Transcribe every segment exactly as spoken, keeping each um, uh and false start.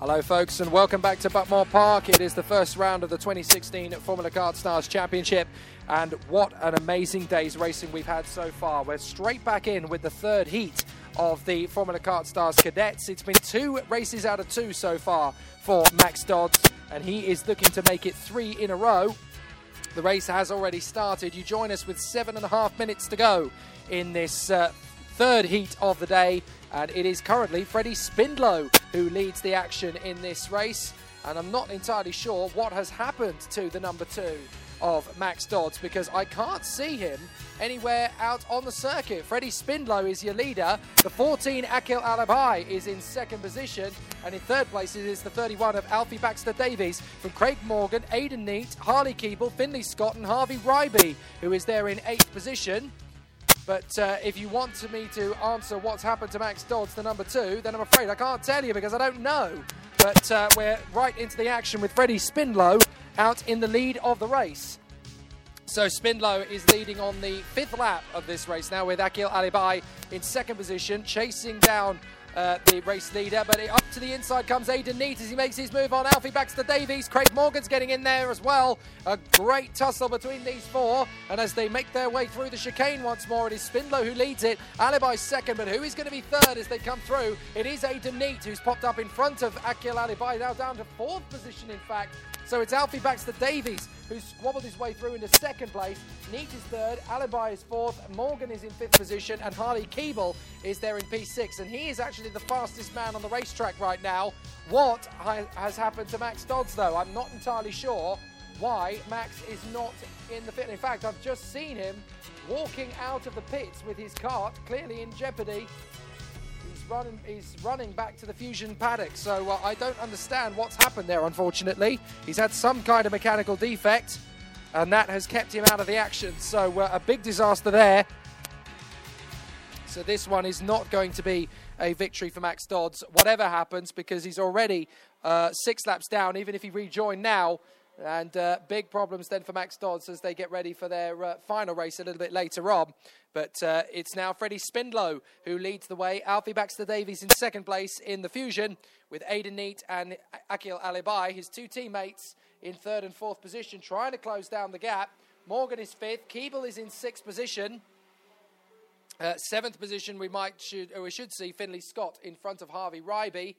Hello folks and welcome back to Butmore Park. It is the first round of the twenty sixteen Formula Kart Stars Championship, and what an amazing day's racing we've had so far. We're straight back in with the third heat of the Formula Kart Stars Cadets. It's been two races out of two so far for Max Dodds, and he is looking to make it three in a row. The race has already started. You join us with seven and a half minutes to go in this uh, third heat of the day. And it is currently Freddie Spindlow who leads the action in this race. And I'm not entirely sure what has happened to the number two of Max Dodds, because I can't see him anywhere out on the circuit. Freddie Spindlow is your leader. The fourteen, Akhil Alibhai, is in second position. And in third place is the thirty-one of Alfie Baxter-Davies, from Craig Morgan, Aidan Neat, Harley Keeble, Finlay Scott and Harvey Rybie, who is there in eighth position. But uh, if you want to me to answer what's happened to Max Dodds, the number two, then I'm afraid I can't tell you because I don't know. But uh, we're right into the action with Freddie Spindlow out in the lead of the race. So Spindlow is leading on the fifth lap of this race now, with Akhil Alibhai in second position, chasing down uh, the race leader. But up to the inside comes Aidan Neat as he makes his move on Alfie Baxter-Davies. Craig Morgan's getting in there as well. A great tussle between these four. And as they make their way through the chicane once more, it is Spindlow who leads it. Alibhai's second, but who is going to be third as they come through? It is Aidan Neat who's popped up in front of Akhil Alibhai, now down to fourth position, in fact. So it's Alfie Baxter-Davies who squabbled his way through into second place. Neat is third, Alibhai is fourth, Morgan is in fifth position, and Harley Keeble is there in P six. And he is actually the fastest man on the racetrack right now. What has happened to Max Dodds, though? I'm not entirely sure why Max is not in the pit. In fact, I've just seen him walking out of the pits with his cart, clearly in jeopardy. He's running, he's running back to the Fusion paddock, so uh, I don't understand what's happened there, unfortunately. He's had some kind of mechanical defect, and that has kept him out of the action, so uh, a big disaster there. So this one is not going to be a victory for Max Dodds, whatever happens, because he's already uh, six laps down, even if he rejoined now. And uh, big problems then for Max Dodds as they get ready for their uh, final race a little bit later on. But uh, it's now Freddie Spindlow who leads the way. Alfie Baxter-Davies in second place in the Fusion, with Aidan Neat and Akhil Alibhai, his two teammates, in third and fourth position, trying to close down the gap. Morgan is fifth. Keeble is in sixth position. Uh, seventh position, we might should or we should see Finlay Scott in front of Harvey Rybie.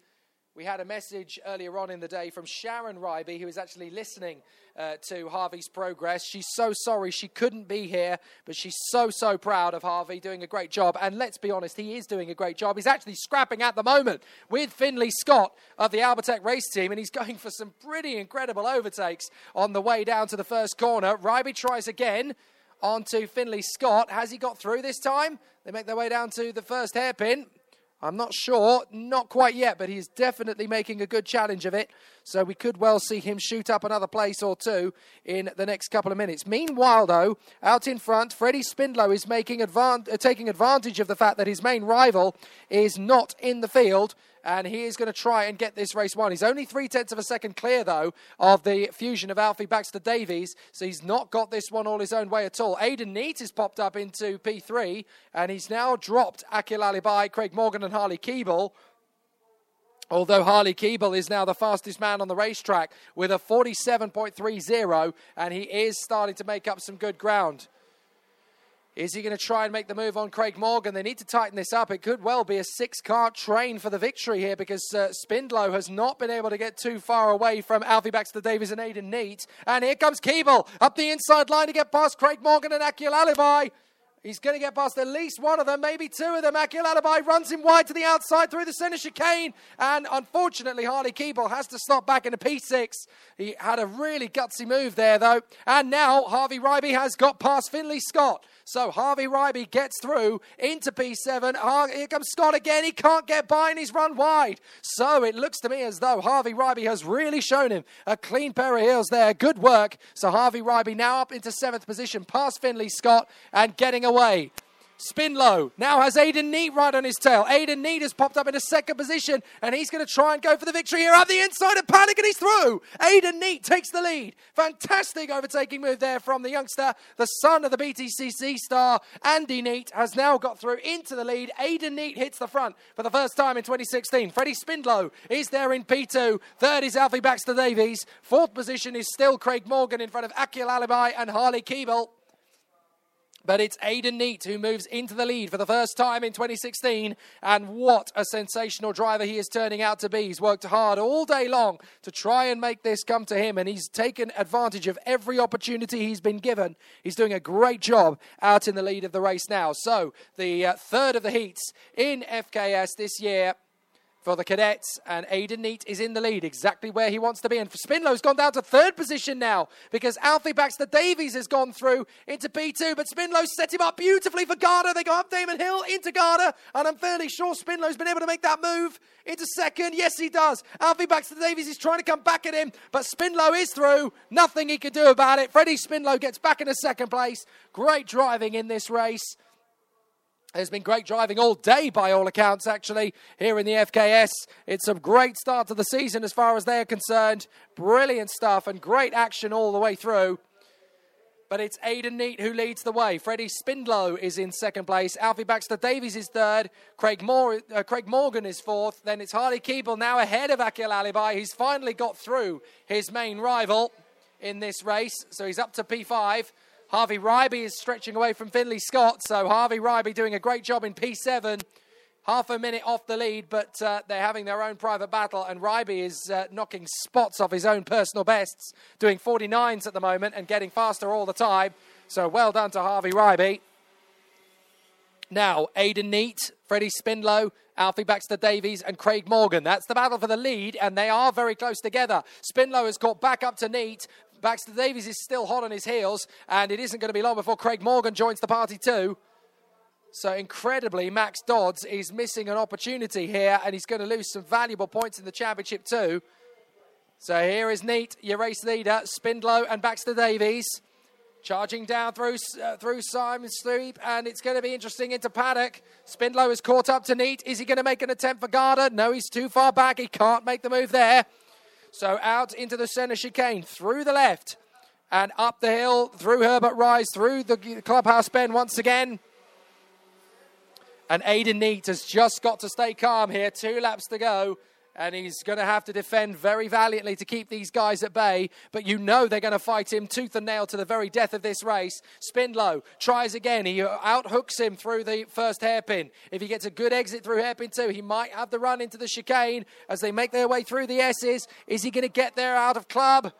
We had a message earlier on in the day from Sharon Rybie, who is actually listening uh, to Harvey's progress. She's so sorry she couldn't be here, but she's so, so proud of Harvey, doing a great job. And let's be honest, he is doing a great job. He's actually scrapping at the moment with Finlay Scott of the Albertech race team, and he's going for some pretty incredible overtakes on the way down to the first corner. Rybie tries again onto Finlay Scott. Has he got through this time? They make their way down to the first hairpin. I'm not sure, not quite yet, but he's definitely making a good challenge of it. So we could well see him shoot up another place or two in the next couple of minutes. Meanwhile, though, out in front, Freddie Spindlow is making advan- uh, taking advantage of the fact that his main rival is not in the field. and he is going to try and get this race won. He's only three-tenths of a second clear, though, of the Fusion of Alfie Baxter-Davies, so he's not got this one all his own way at all. Aidan Neat has popped up into P three, and he's now dropped Akhil Alibhai, Craig Morgan and Harley Keeble. Although Harley Keeble is now the fastest man on the racetrack with a forty-seven point three zero, and he is starting to make up some good ground. Is he going to try and make the move on Craig Morgan? They need to tighten this up. It could well be a six-car train for the victory here, because uh, Spindlow has not been able to get too far away from Alfie Baxter-Davies and Aidan Neat. And here comes Keeble up the inside line to get past Craig Morgan and Akhil Alibhai. He's going to get past at least one of them, maybe two of them. Akhil Alibhai runs him wide to the outside through the centre chicane. And unfortunately, Harley Keeble has to stop back in a P six. He had a really gutsy move there, though. And now Harvey Rybie has got past Finlay Scott. So Harvey Rybie gets through into P seven. Ah, here comes Scott again. He can't get by and he's run wide. So it looks to me as though Harvey Rybie has really shown him a clean pair of heels there. Good work. So Harvey Rybie now up into seventh position past Finlay Scott and getting away. Spindlow now has Aidan Neat right on his tail. Aidan Neat has popped up into second position and he's going to try and go for the victory here. Up the inside of Paddock and he's through. Aidan Neat takes the lead. Fantastic overtaking move there from the youngster. The son of the B T C C star, Andy Neat, has now got through into the lead. Aidan Neat hits the front for the first time in twenty sixteen. Freddie Spindlow is there in P two. Third is Alfie Baxter-Davies. Fourth position is still Craig Morgan in front of Akhil Alibhai and Harley Keeble. But it's Aidan Neat who moves into the lead for the first time in twenty sixteen. And what a sensational driver he is turning out to be. He's worked hard all day long to try and make this come to him. And he's taken advantage of every opportunity he's been given. He's doing a great job out in the lead of the race now. So the uh, third of the heats in F K S this year for the cadets, and Aidan Neat is in the lead, exactly where he wants to be. And Spindlow's gone down to third position now because Alfie Baxter-Davies has gone through into P two, but Spindlow set him up beautifully for Garda. They go up Damon Hill into Garda, and I'm fairly sure Spindlow's been able to make that move into second. Yes, he does. Alfie Baxter-Davies is trying to come back at him, but Spindlow is through. Nothing he can do about it. Freddie Spindlow gets back into second place. Great driving in this race. There's been great driving all day, by all accounts, actually, here in the F K S. It's a great start to the season as far as they're concerned. Brilliant stuff and great action all the way through. But it's Aidan Neat who leads the way. Freddie Spindlow is in second place. Alfie Baxter-Davies is third. Craig, Moore, uh, Craig Morgan is fourth. Then it's Harley Keeble now ahead of Akhil Alibhai. He's finally got through his main rival in this race. So he's up to P five. Harvey Rybie is stretching away from Finlay Scott, so Harvey Rybie doing a great job in P seven. Half a minute off the lead, but uh, they're having their own private battle, and Rybie is uh, knocking spots off his own personal bests, doing forty-nines at the moment and getting faster all the time. So well done to Harvey Rybie. Now, Aidan Neat, Freddie Spindlow, Alfie Baxter-Davies and Craig Morgan. That's the battle for the lead, and they are very close together. Spindlow has caught back up to Neat. Baxter-Davies is still hot on his heels, and it isn't going to be long before Craig Morgan joins the party too. So incredibly, Max Dodds is missing an opportunity here, and he's going to lose some valuable points in the championship too. So here is Neat, your race leader, Spindlow and Baxter-Davies. Charging down through uh, through Simon Streep, and it's going to be interesting into Paddock. Spindlow is caught up to Neat. Is he going to make an attempt for Garda? No, he's too far back. He can't make the move there. So out into the centre chicane, through the left, and up the hill, through Herbert Rise, through the clubhouse bend once again. And Aidan Neat has just got to stay calm here. Two laps to go. And he's going to have to defend very valiantly to keep these guys at bay. But you know they're going to fight him tooth and nail to the very death of this race. Spindlow tries again. He outhooks him through the first hairpin. If he gets a good exit through hairpin two, he might have the run into the chicane as they make their way through the S's. Is he going to get there out of club?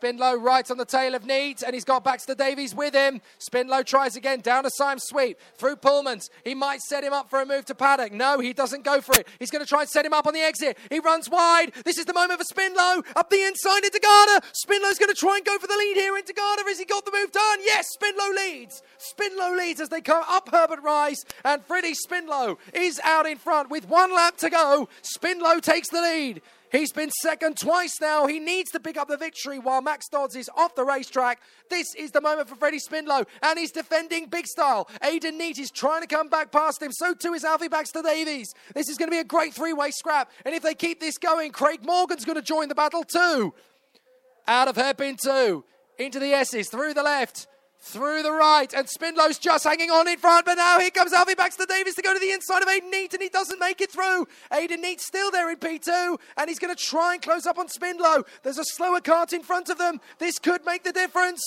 Spindlow right on the tail of Neat, and he's got Baxter-Davies with him. Spindlow tries again, down a side sweep, through Pullman's. He might set him up for a move to Paddock. No, he doesn't go for it. He's going to try and set him up on the exit. He runs wide. This is the moment for Spindlow. Up the inside into Garda. Spindlow's going to try and go for the lead here into Garda. Has he got the move done? Yes, Spindlow leads. Spindlow leads as they come up Herbert Rice, and Freddie Spindlow is out in front with one lap to go. Spindlow takes the lead. He's been second twice now. He needs to pick up the victory while Max Dodds is off the racetrack. This is the moment for Freddie Spindlow, and he's defending big style. Aidan Neat is trying to come back past him. So too is Alfie Baxter-Davies. This is going to be a great three-way scrap. And if they keep this going, Craig Morgan's going to join the battle too. Out of hairpin two, into the S's, through the left, through the right, and Spindlow's just hanging on in front, but now here comes Alfie Baxter-Davies to go to the inside of Aidan Neat, and he doesn't make it through. Aidan Neat's still there in P two, and he's going to try and close up on Spindlow. There's a slower cart in front of them. This could make the difference.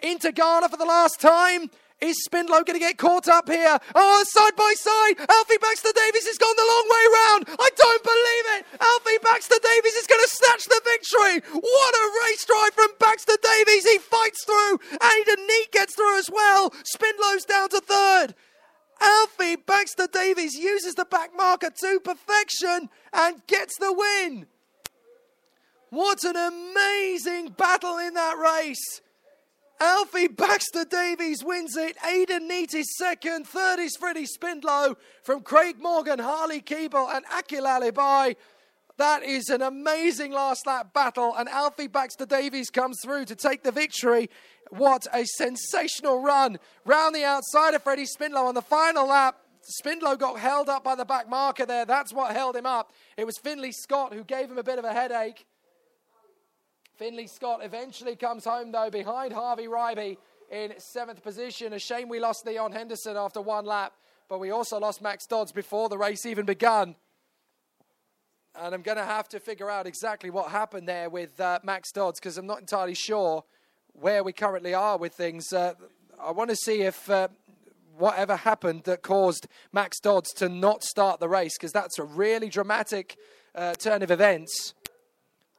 Into Ghana for the last time. Is Spindlow going to get caught up here? Oh, side by side, Alfie Baxter-Davies has gone the long way round. I don't believe it. Alfie Baxter-Davies is going to snatch the victory. What a race drive from Baxter-Davies. He fights through. Aidan Neat gets through as well. Spindlow's down to third. Alfie Baxter-Davies uses the back marker to perfection and gets the win. What an amazing battle in that race. Alfie Baxter-Davies wins it. Aidan Neat is second. Third is Freddie Spindlow from Craig Morgan, Harley Keeble and Akhil Alibhai. That is an amazing last lap battle, and Alfie Baxter-Davies comes through to take the victory. What a sensational run. Round the outside of Freddie Spindlow on the final lap. Spindlow got held up by the back marker there. That's what held him up. It was Finlay Scott who gave him a bit of a headache. Finlay Scott eventually comes home, though, behind Harvey Rybie in seventh position. A shame we lost Leon Henderson after one lap, but we also lost Max Dodds before the race even begun. And I'm going to have to figure out exactly what happened there with uh, Max Dodds, because I'm not entirely sure where we currently are with things. Uh, I want to see if uh, whatever happened that caused Max Dodds to not start the race, because that's a really dramatic uh, turn of events.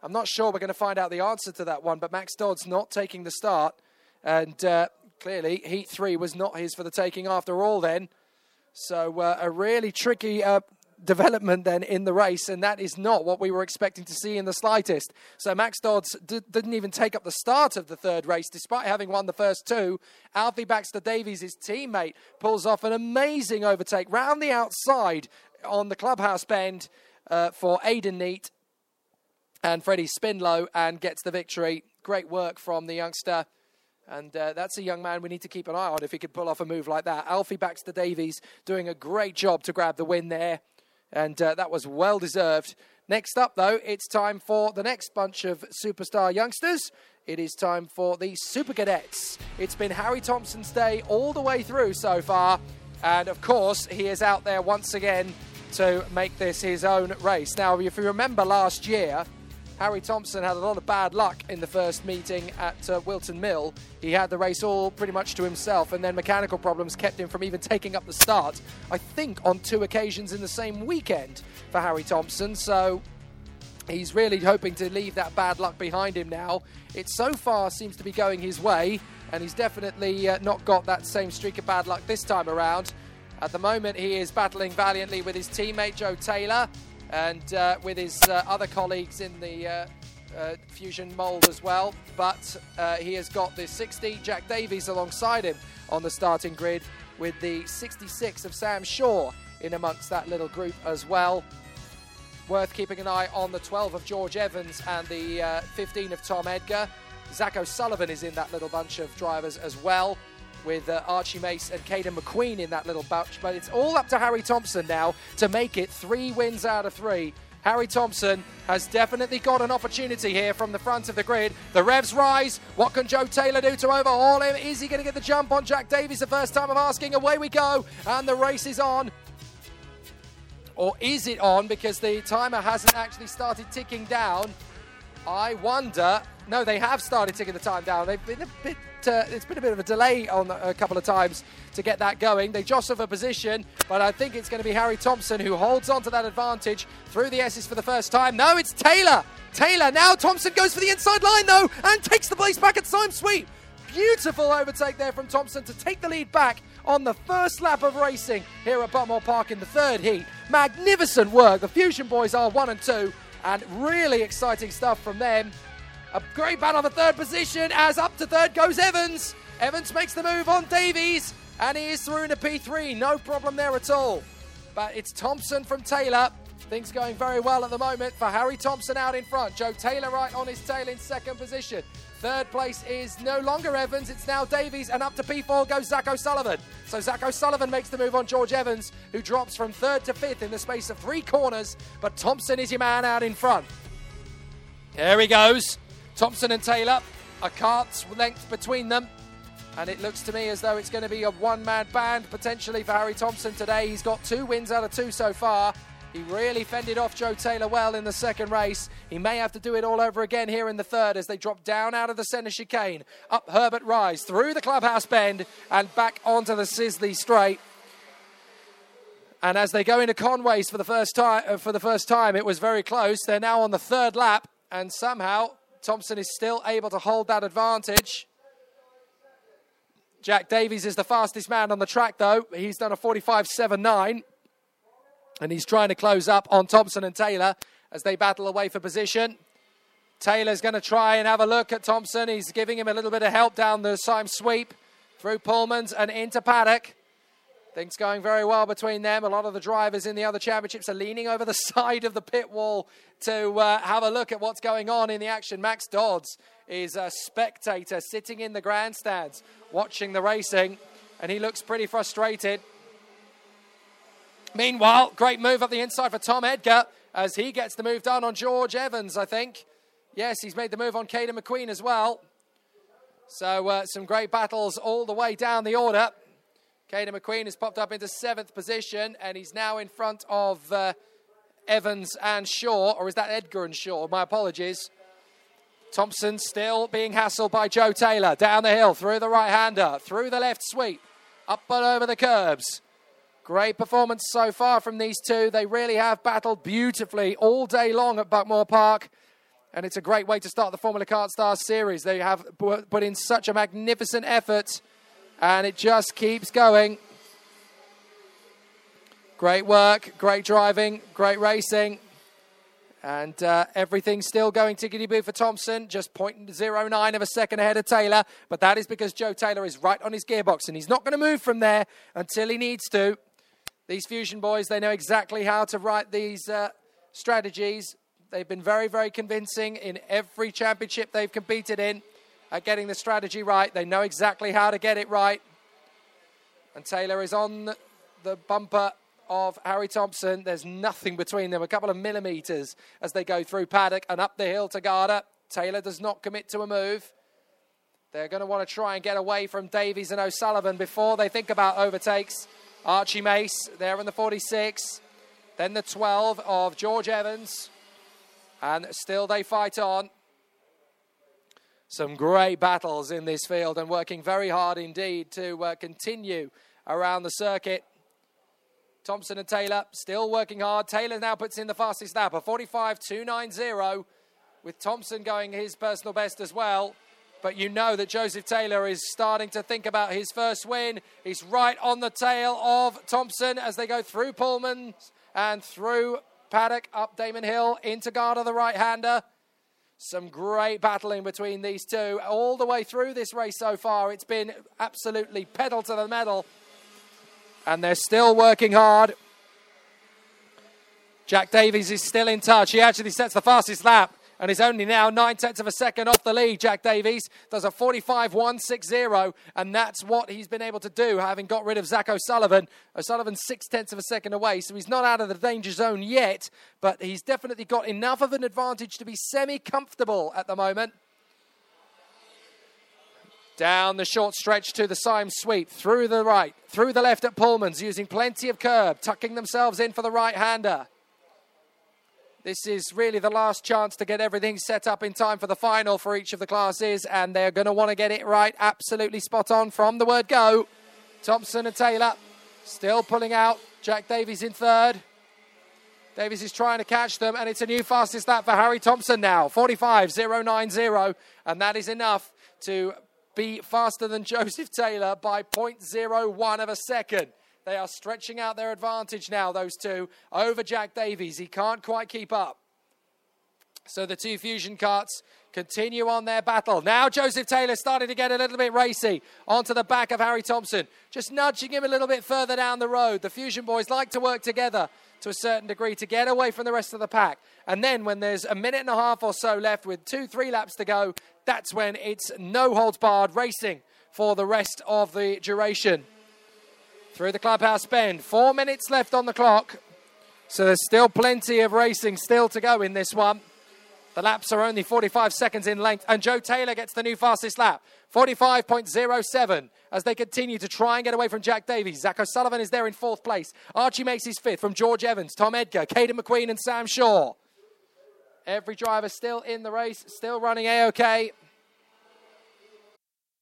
I'm not sure we're going to find out the answer to that one, but Max Dodds not taking the start. And uh, clearly, Heat three was not his for the taking after all then. So uh, a really tricky uh, development then in the race, and that is not what we were expecting to see in the slightest. So Max Dodds d- didn't even take up the start of the third race, despite having won the first two. Alfie Baxter-Davies, his teammate, pulls off an amazing overtake round the outside on the clubhouse bend uh, for Aidan Neat and Freddie Spindlow, and gets the victory. Great work from the youngster. And uh, that's a young man we need to keep an eye on if he could pull off a move like that. Alfie Baxter-Davies doing a great job to grab the win there. And uh, that was well-deserved. Next up, though, it's time for the next bunch of superstar youngsters. It is time for the Super Cadets. It's been Harry Thompson's day all the way through so far. And, of course, he is out there once again to make this his own race. Now, if you remember last year, Harry Thompson had a lot of bad luck in the first meeting at uh, Wilton Mill. He had the race all pretty much to himself, and then mechanical problems kept him from even taking up the start, I think on two occasions in the same weekend for Harry Thompson. So he's really hoping to leave that bad luck behind him now. It so far seems to be going his way, and he's definitely uh, not got that same streak of bad luck this time around. At the moment, he is battling valiantly with his teammate, Joe Taylor, and uh, with his uh, other colleagues in the uh, uh, Fusion mould as well. But uh, he has got the sixty, Jack Davies, alongside him on the starting grid, with the sixty-six of Sam Shaw in amongst that little group as well. Worth keeping an eye on the twelve of George Evans and the uh, fifteen of Tom Edgar. Zach O'Sullivan is in that little bunch of drivers as well, with uh, Archie Mace and Caden McQueen in that little bunch. But it's all up to Harry Thompson now to make it three wins out of three. Harry Thompson has definitely got an opportunity here from the front of the grid. The revs rise. What can Joe Taylor do to overhaul him? Is he going to get the jump on Jack Davies? The first time of asking. Away we go. And the race is on. Or is it on? Because the timer hasn't actually started ticking down. I wonder. No, they have started ticking the time down. They've been a bit... Uh, it's been a bit of a delay on a couple of times to get that going. They jostle for position, but I think it's going to be Harry Thompson who holds on to that advantage through the S's for the first time. No, it's Taylor. Taylor now. Thompson goes for the inside line, though, and takes the place back at Sime Sweep. Beautiful overtake there from Thompson to take the lead back on the first lap of racing here at Butmore Park in the third heat. Magnificent work. The Fusion boys are one and two, and really exciting stuff from them. A great battle for third position, as up to third goes Evans. Evans makes the move on Davies, and he is through into P three. No problem there at all. But it's Thompson from Taylor, Things going very well at the moment for Harry Thompson out in front. Joe Taylor right on his tail in second position. Third place is no longer Evans, it's now Davies, and up to P four goes Zach O'Sullivan. So Zach O'Sullivan makes the move on George Evans, who drops from third to fifth in the space of three corners, but Thompson is your man out in front. There he goes. Thompson and Taylor, a cart's length between them. And it looks to me as though it's going to be a one-man band potentially for Harry Thompson today. He's got two wins out of two so far. He really fended off Joe Taylor well in the second race. He may have to do it all over again here in the third as they drop down out of the centre chicane. Up Herbert Rise, through the clubhouse bend and back onto the Sisley straight. And as they go into Conway's for the first time, for the first time, it was very close. They're now on the third lap and somehow Thompson is still able to hold that advantage. Jack Davies is the fastest man on the track, though. He's done a forty-five seven nine. And he's trying to close up on Thompson and Taylor as they battle away for position. Taylor's going to try and have a look at Thompson. He's giving him a little bit of help down the same sweep through Pullman's and into Paddock. Things going very well between them. A lot of the drivers in the other championships are leaning over the side of the pit wall to uh, have a look at what's going on in the action. Max Dodds is a spectator sitting in the grandstands watching the racing, and he looks pretty frustrated. Meanwhile, great move up the inside for Tom Edgar as he gets the move done on George Evans, I think. Yes, he's made the move on Caden McQueen as well. So uh, some great battles all the way down the order. Caden McQueen has popped up into seventh position, and he's now in front of uh, Evans and Shaw, or is that Edgar and Shaw? My apologies. Thompson still being hassled by Joe Taylor. Down the hill, through the right-hander, through the left sweep, up and over the curbs. Great performance so far from these two. They really have battled beautifully all day long at Buckmore Park. And it's a great way to start the Formula Kart Stars series. They have put in such a magnificent effort. And it just keeps going. Great work, great driving, great racing. And uh, everything's still going tickety-boo for Thompson. Just point zero nine of a second ahead of Taylor. But that is because Joe Taylor is right on his gearbox. And he's not going to move from there until he needs to. These Fusion boys, they know exactly how to write these uh, strategies. They've been very, very convincing in every championship they've competed in at getting the strategy right. They know exactly how to get it right. And Taylor is on the bumper of Harry Thompson. There's nothing between them, a couple of millimetres as they go through Paddock and up the hill to Garda. Taylor does not commit to a move. They're going to want to try and get away from Davies and O'Sullivan before they think about overtakes. Archie Mace there in the forty-six. Then the twelve of George Evans. And still they fight on. Some great battles in this field and working very hard indeed to uh, continue around the circuit. Thompson and Taylor still working hard. Taylor now puts in the fastest lap, a forty-five two ninety, with Thompson going his personal best as well. But you know that Joseph Taylor is starting to think about his first win. He's right on the tail of Thompson as they go through Pullman and through Paddock, up Damon Hill, into Garda, the right-hander. Some great battling between these two. All the way through this race so far, it's been absolutely pedal to the metal. And they're still working hard. Jack Davies is still in touch. He actually sets the fastest lap. And is only now nine tenths of a second off the lead. Jack Davies does a forty-five one sixty, and that's what he's been able to do, having got rid of Zach O'Sullivan. O'Sullivan's six tenths of a second away, so he's not out of the danger zone yet, but he's definitely got enough of an advantage to be semi-comfortable at the moment. Down the short stretch to the Syme sweep, through the right, through the left at Pullman's, using plenty of curb, tucking themselves in for the right-hander. This is really the last chance to get everything set up in time for the final for each of the classes, and they're going to want to get it right, absolutely spot on from the word go. Thompson and Taylor still pulling out. Jack Davies in third. Davies is trying to catch them, and it's a new fastest lap for Harry Thompson now, forty-five oh ninety, and that is enough to be faster than Joseph Taylor by point zero one of a second. They are stretching out their advantage now, those two, over Jack Davies. He can't quite keep up. So the two Fusion carts continue on their battle. Now Joseph Taylor starting to get a little bit racy onto the back of Harry Thompson. Just nudging him a little bit further down the road. The Fusion boys like to work together to a certain degree to get away from the rest of the pack. And then when there's a minute and a half or so left with two, three laps to go, that's when it's no holds barred racing for the rest of the duration. Through the clubhouse bend, four minutes left on the clock. So there's still plenty of racing still to go in this one. The laps are only forty-five seconds in length, and Joe Taylor gets the new fastest lap, forty-five point oh seven, as they continue to try and get away from Jack Davies. Zach O'Sullivan is there in fourth place. Archie makes his fifth from George Evans, Tom Edgar, Caden McQueen and Sam Shaw. Every driver still in the race, still running A-OK.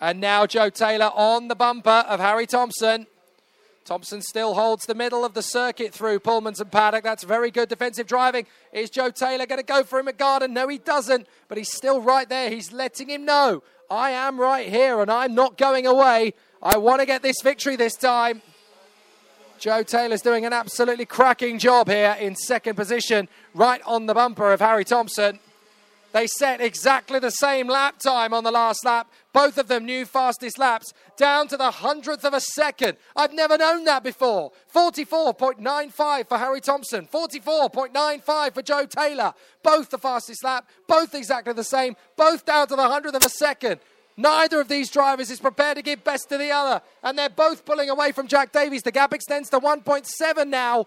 And now Joe Taylor on the bumper of Harry Thompson. Thompson still holds the middle of the circuit through Pullmans and Paddock. That's very good defensive driving. Is Joe Taylor going to go for him at Garden? No, he doesn't. But he's still right there. He's letting him know, I am right here and I'm not going away. I want to get this victory this time. Joe Taylor's doing an absolutely cracking job here in second position, right on the bumper of Harry Thompson. They set exactly the same lap time on the last lap. Both of them new fastest laps, down to the hundredth of a second. I've never known that before. forty-four point nine five for Harry Thompson, forty-four point nine five for Joe Taylor. Both the fastest lap, both exactly the same, both down to the hundredth of a second. Neither of these drivers is prepared to give best to the other, and they're both pulling away from Jack Davies. The gap extends to one point seven now.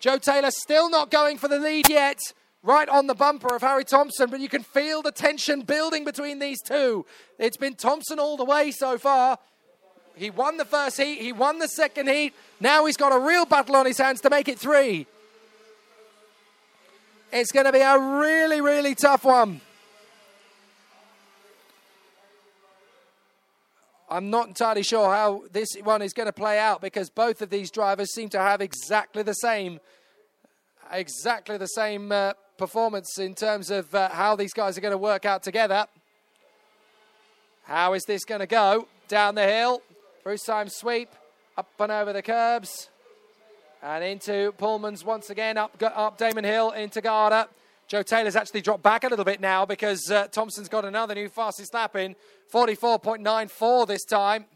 Joe Taylor still not going for the lead yet. Right on the bumper of Harry Thompson, but you can feel the tension building between these two. It's been Thompson all the way so far. He won the first heat, he won the second heat. Now he's got a real battle on his hands to make it three. It's going to be a really, really tough one. I'm not entirely sure how this one is going to play out, because both of these drivers seem to have exactly the same Exactly the same uh, performance in terms of uh, how these guys are going to work out together. How is this going to go? Down the hill, through time sweep, up and over the curbs, and into Pullman's once again, up, up Damon Hill, into Garda. Joe Taylor's actually dropped back a little bit now because uh, Thompson's got another new fastest lap in, forty-four point nine four this time.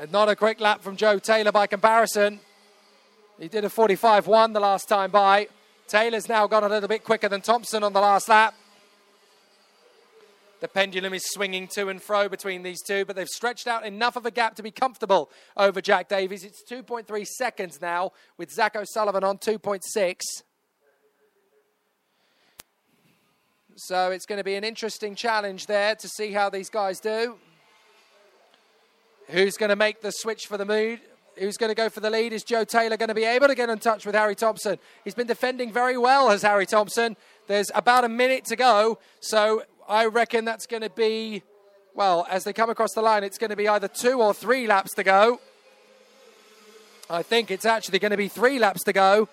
And not a quick lap from Joe Taylor by comparison. He did a forty-five one the last time by. Taylor's now gone a little bit quicker than Thompson on the last lap. The pendulum is swinging to and fro between these two, but they've stretched out enough of a gap to be comfortable over Jack Davies. It's two point three seconds now, with Zach O'Sullivan on two point six. So it's going to be an interesting challenge there to see how these guys do. Who's going to make the switch for the lead? Who's going to go for the lead? Is Joe Taylor going to be able to get in touch with Harry Thompson? He's been defending very well as Harry Thompson. There's about a minute to go. So I reckon that's going to be, well, as they come across the line, it's going to be either two or three laps to go. I think it's actually going to be three laps to go.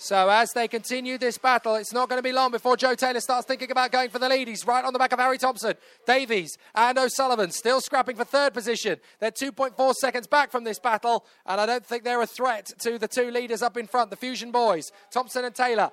So as they continue this battle, it's not going to be long before Joe Taylor starts thinking about going for the lead. He's right on the back of Harry Thompson. Davies and O'Sullivan still scrapping for third position. They're two point four seconds back from this battle, and I don't think they're a threat to the two leaders up in front, the Fusion boys, Thompson and Taylor.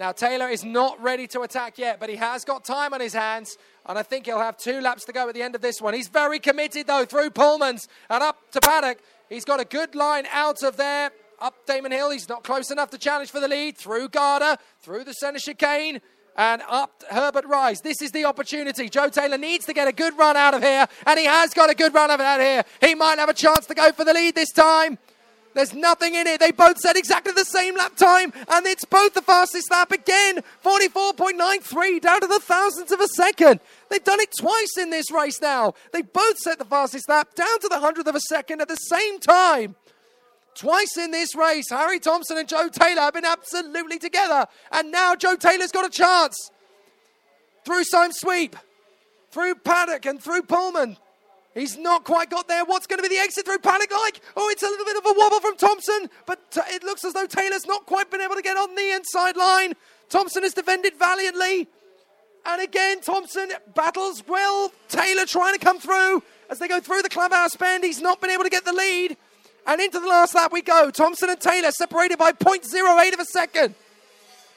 Now, Taylor is not ready to attack yet, but he has got time on his hands, and I think he'll have two laps to go at the end of this one. He's very committed, though, through Pullman's and up to Paddock. He's got a good line out of there. Up Damon Hill, he's not close enough to challenge for the lead. Through Garda, through the centre chicane, and up Herbert Rise. This is the opportunity. Joe Taylor needs to get a good run out of here, and he has got a good run out of here. He might have a chance to go for the lead this time. There's nothing in it. They both said exactly the same lap time, and it's both the fastest lap again. forty-four point nine three, down to the thousandth of a second. They've done it twice in this race now. They both set the fastest lap down to the hundredth of a second at the same time. Twice in this race, Harry Thompson and Joe Taylor have been absolutely together. And now Joe Taylor's got a chance. Through Sime Sweep, through Paddock and through Pullman. He's not quite got there. What's going to be the exit through Paddock like? Oh, it's a little bit of a wobble from Thompson. But it looks as though Taylor's not quite been able to get on the inside line. Thompson has defended valiantly. And again, Thompson battles well. Taylor trying to come through. As they go through the clubhouse bend, he's not been able to get the lead. And into the last lap we go. Thompson and Taylor separated by point zero eight of a second.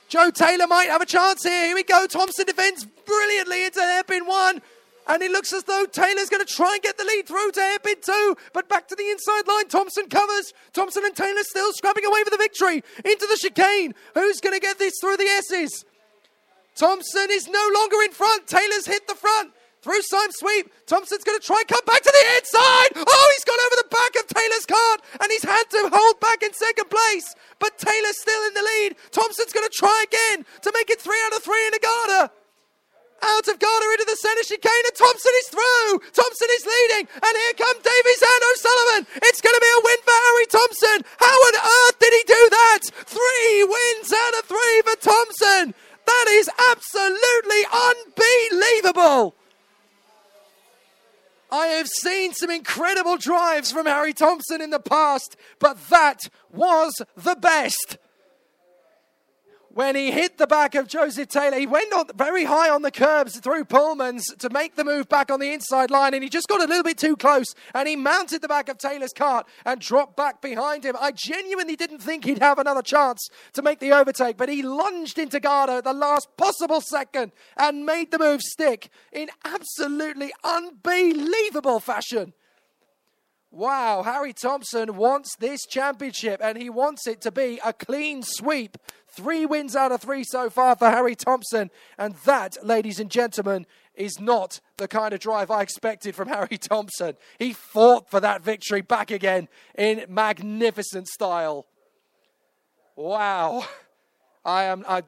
Joe Taylor might have a chance here. Here we go. Thompson defends brilliantly into hairpin one. And it looks as though Taylor's going to try and get the lead through to hairpin two. But back to the inside line. Thompson covers. Thompson and Taylor still scrapping away for the victory. Into the chicane. Who's going to get this through the S's? Thompson is no longer in front. Taylor's hit the front. Through Sime Sweep, Thompson's going to try and come back to the inside. Oh, he's gone over the back of Taylor's cart, and he's had to hold back in second place. But Taylor's still in the lead. Thompson's going to try again to make it three out of three in a Garda. Out of Garda into the centre chicane, and Thompson is through. Thompson is leading, and here come Davies and O'Sullivan. It's going to be a win for Harry Thompson. How on earth did he do that? Three wins out of three for Thompson. That is absolutely unbelievable. I have seen some incredible drives from Harry Thompson in the past, but that was the best. When he hit the back of Joseph Taylor, he went on very high on the curbs through Pullman's to make the move back on the inside line, and he just got a little bit too close, and he mounted the back of Taylor's cart and dropped back behind him. I genuinely didn't think he'd have another chance to make the overtake, but he lunged into Garda at the last possible second and made the move stick in absolutely unbelievable fashion. Wow, Harry Thompson wants this championship, and he wants it to be a clean sweep. Three wins out of three so far for Harry Thompson. And that, ladies and gentlemen, is not the kind of drive I expected from Harry Thompson. He fought for that victory back again in magnificent style. Wow. I am I,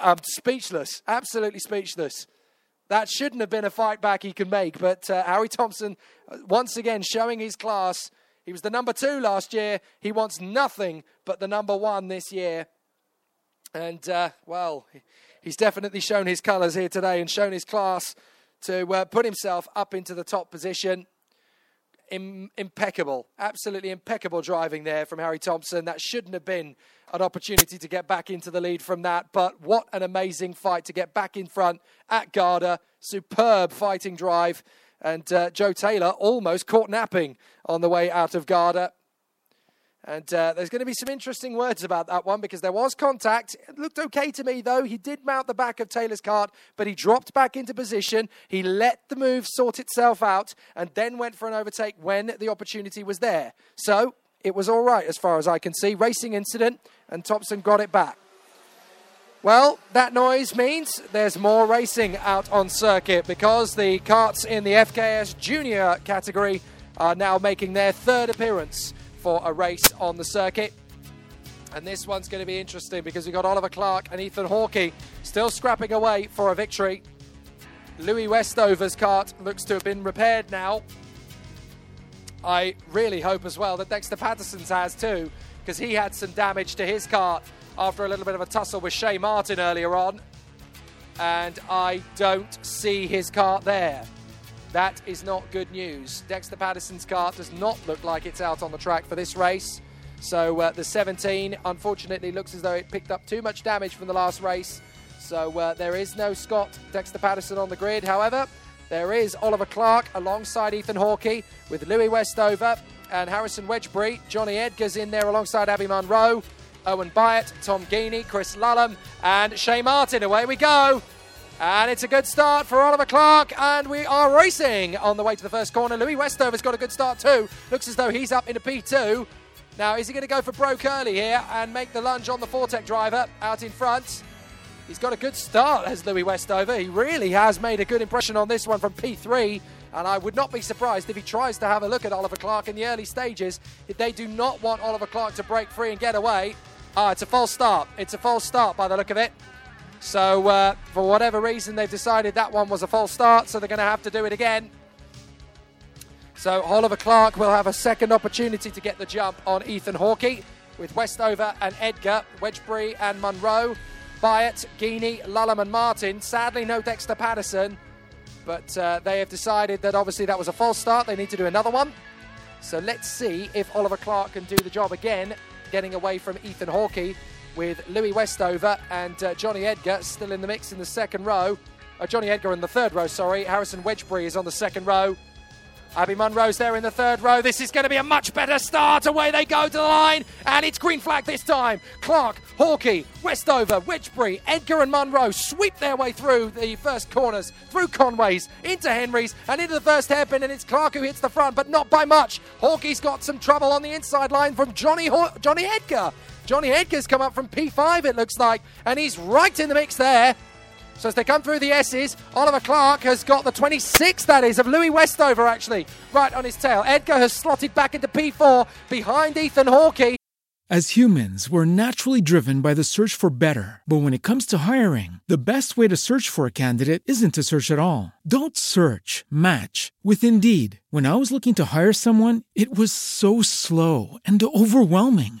I'm speechless, absolutely speechless. That shouldn't have been a fight back he could make. But uh, Harry Thompson, once again, showing his class. He was the number two last year. He wants nothing but the number one this year. And, uh, well, he's definitely shown his colours here today and shown his class to uh, put himself up into the top position. Im- impeccable, absolutely impeccable driving there from Harry Thompson. That shouldn't have been an opportunity to get back into the lead from that. But what an amazing fight to get back in front at Garda. Superb fighting drive. And uh, Joe Taylor almost caught napping on the way out of Garda. And uh, there's going to be some interesting words about that one because there was contact. It looked okay to me, though. He did mount the back of Taylor's cart, but he dropped back into position. He let the move sort itself out and then went for an overtake when the opportunity was there. So it was all right as far as I can see. Racing incident, and Thompson got it back. Well, that noise means there's more racing out on circuit because the carts in the F K S Junior category are now making their third appearance for a race on the circuit. And this one's going to be interesting because we've got Oliver Clark and Ethan Hawkey still scrapping away for a victory. Louis Westover's cart looks to have been repaired now. I really hope as well that Dexter Patterson's has too, because he had some damage to his car after a little bit of a tussle with Shay Martin earlier on. And I don't see his cart there. That is not good news. Dexter Patterson's cart does not look like it's out on the track for this race. So uh, the seventeen, unfortunately, looks as though it picked up too much damage from the last race. So uh, there is no Scott Dexter Patterson on the grid. However, there is Oliver Clark alongside Ethan Hawkey with Louis Westover and Harrison Wedgbury. Johnny Edgar's in there alongside Abby Munro, Owen Byatt, Tom Geeney, Chris Lullam and Shay Martin. Away we go. And it's a good start for Oliver Clark, and we are racing on the way to the first corner. Louis Westover's got a good start too. Looks as though he's up in a P two. Now, is he going to go for broke early here and make the lunge on the Fortec driver out in front? He's got a good start, as Louis Westover. He really has made a good impression on this one from P three, and I would not be surprised if he tries to have a look at Oliver Clark in the early stages. They do not want Oliver Clark to break free and get away. Ah, it's a false start. It's a false start by the look of it. So, uh, for whatever reason, they've decided that one was a false start, so they're going to have to do it again. So, Oliver Clark will have a second opportunity to get the jump on Ethan Hawkey, with Westover and Edgar, Wedgbury and Munro, Byatt, Geeney, Lullam and Martin. Sadly, no Dexter Patterson, but uh, they have decided that obviously that was a false start. They need to do another one. So, let's see if Oliver Clark can do the job again, getting away from Ethan Hawkey, with Louis Westover and uh, Johnny Edgar still in the mix in the second row. Uh, Johnny Edgar in the third row, sorry. Harrison Wedgbury is on the second row. Abby Munro's there in the third row. This is going to be a much better start. Away they go to the line, and it's green flag this time. Clark, Hawkey, Westover, Wedgbury, Edgar and Munro sweep their way through the first corners, through Conway's, into Henry's, and into the first hairpin, and it's Clark who hits the front, but not by much. Hawkey's got some trouble on the inside line from Johnny Haw- Johnny Edgar. Johnny Edgar's come up from P five, it looks like, and he's right in the mix there. So as they come through the S's, Oliver Clark has got the twenty-six, that is, of Louis Westover, actually, right on his tail. Edgar has slotted back into P four behind Ethan Hawkey. As humans, we're naturally driven by the search for better. But when it comes to hiring, the best way to search for a candidate isn't to search at all. Don't search, match with Indeed. When I was looking to hire someone, it was so slow and overwhelming.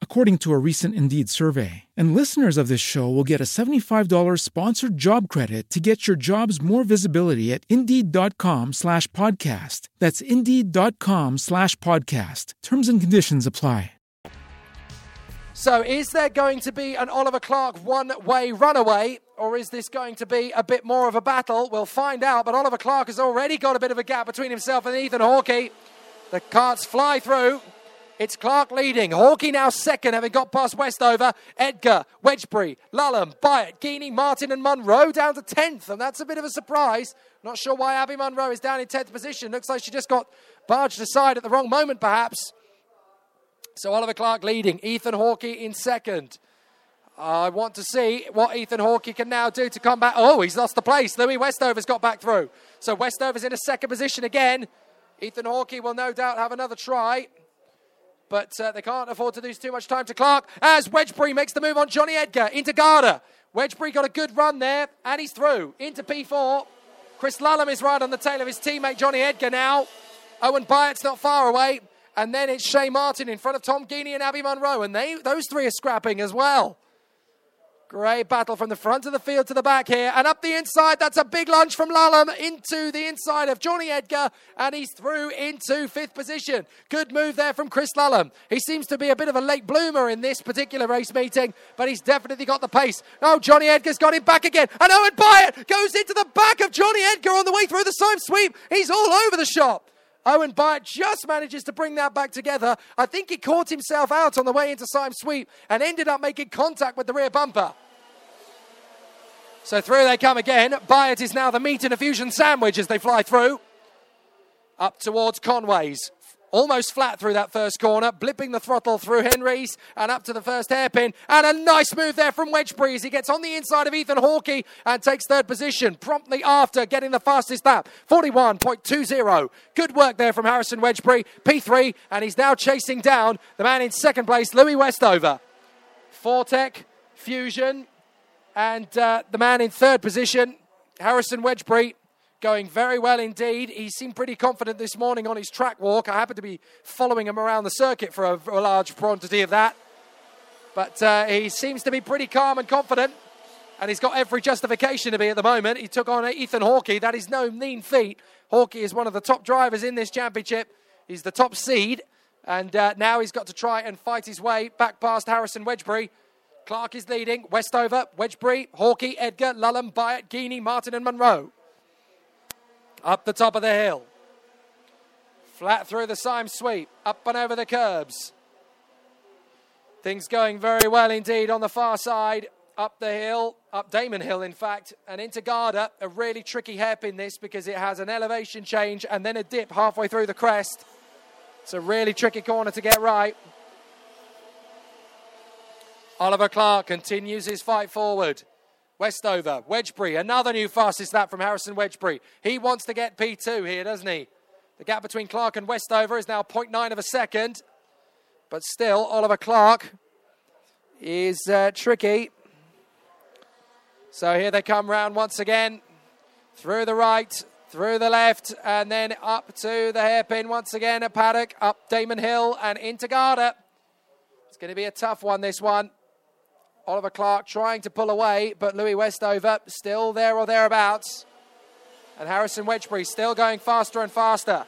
according to a recent Indeed survey. And listeners of this show will get a seventy-five dollars sponsored job credit to get your jobs more visibility at Indeed.com slash podcast. That's Indeed.com slash podcast. Terms and conditions apply. So is there going to be an Oliver Clark one-way runaway, or is this going to be a bit more of a battle? We'll find out, but Oliver Clark has already got a bit of a gap between himself and Ethan Hawkey. The carts fly through. It's Clark leading. Hawkey now second, having got past Westover, Edgar, Wedgbury, Lullam, Byatt, Geeney, Martin and Munro down to tenth, and that's a bit of a surprise. Not sure why Abby Munro is down in tenth position. Looks like she just got barged aside at the wrong moment, perhaps. So Oliver Clark leading, Ethan Hawkey in second. I want to see what Ethan Hawkey can now do to come back. Oh, he's lost the place. Louis Westover's got back through. So Westover's in a second position again. Ethan Hawkey will no doubt have another try. But uh, they can't afford to lose too much time to Clark, as Wedgbury makes the move on Johnny Edgar into Garda. Wedgbury got a good run there, and he's through into P four. Chris Lullam is right on the tail of his teammate Johnny Edgar now. Owen Byatt's not far away. And then it's Shay Martin in front of Tom Geeney and Abby Munro. And they, those three are scrapping as well. Great battle from the front of the field to the back here. And up the inside, that's a big lunge from Lullam into the inside of Johnny Edgar. And he's through into fifth position. Good move there from Chris Lullam. He seems to be a bit of a late bloomer in this particular race meeting, but he's definitely got the pace. Oh, Johnny Edgar's got him back again. And Owen Byatt goes into the back of Johnny Edgar on the way through the side sweep. He's all over the shop. Owen Byatt just manages to bring that back together. I think he caught himself out on the way into Syme Sweep and ended up making contact with the rear bumper. So through they come again. Byatt is now the meat in a fusion sandwich as they fly through. Up towards Conway's. almost flat through that first corner, blipping the throttle through Henry's and up to the first hairpin. And a nice move there from Wedgbury as he gets on the inside of Ethan Hawkey and takes third position promptly after getting the fastest lap, forty-one point two oh. Good work there from Harrison Wedgbury, P three, and he's now chasing down the man in second place, Louis Westover. Fortec, Fusion, and uh, the man in third position, Harrison Wedgbury, going very well indeed. He seemed pretty confident this morning on his track walk. I happened to be following him around the circuit for a, a large quantity of that. But uh, he seems to be pretty calm and confident, and he's got every justification to be at the moment. He took on Ethan Hawkey. That is no mean feat. Hawkey is one of the top drivers in this championship. He's the top seed, and uh, now he's got to try and fight his way back past Harrison Wedgbury. Clark is leading. Westover, Wedgbury, Hawkey, Edgar, Lullam, Byatt, Geeney, Martin and Munro. Up the top of the hill. Flat through the sime sweep. Up and over the curbs. Things going very well indeed on the far side. Up the hill. Up Damon Hill, in fact. And into Garda. A really tricky hairpin this, because it has an elevation change and then a dip halfway through the crest. It's a really tricky corner to get right. Oliver Clark continues his fight forward. Westover, Wedgbury, another new fastest lap from Harrison Wedgbury. He wants to get P two here, doesn't he? The gap between Clark and Westover is now point nine of a second. But still, Oliver Clark is uh, tricky. So here they come round once again. Through the right, through the left, and then up to the hairpin once again at Paddock, up Damon Hill and into Garda. It's going to be a tough one, this one. Oliver Clark trying to pull away, but Louis Westover still there or thereabouts. And Harrison Wedgbury still going faster and faster.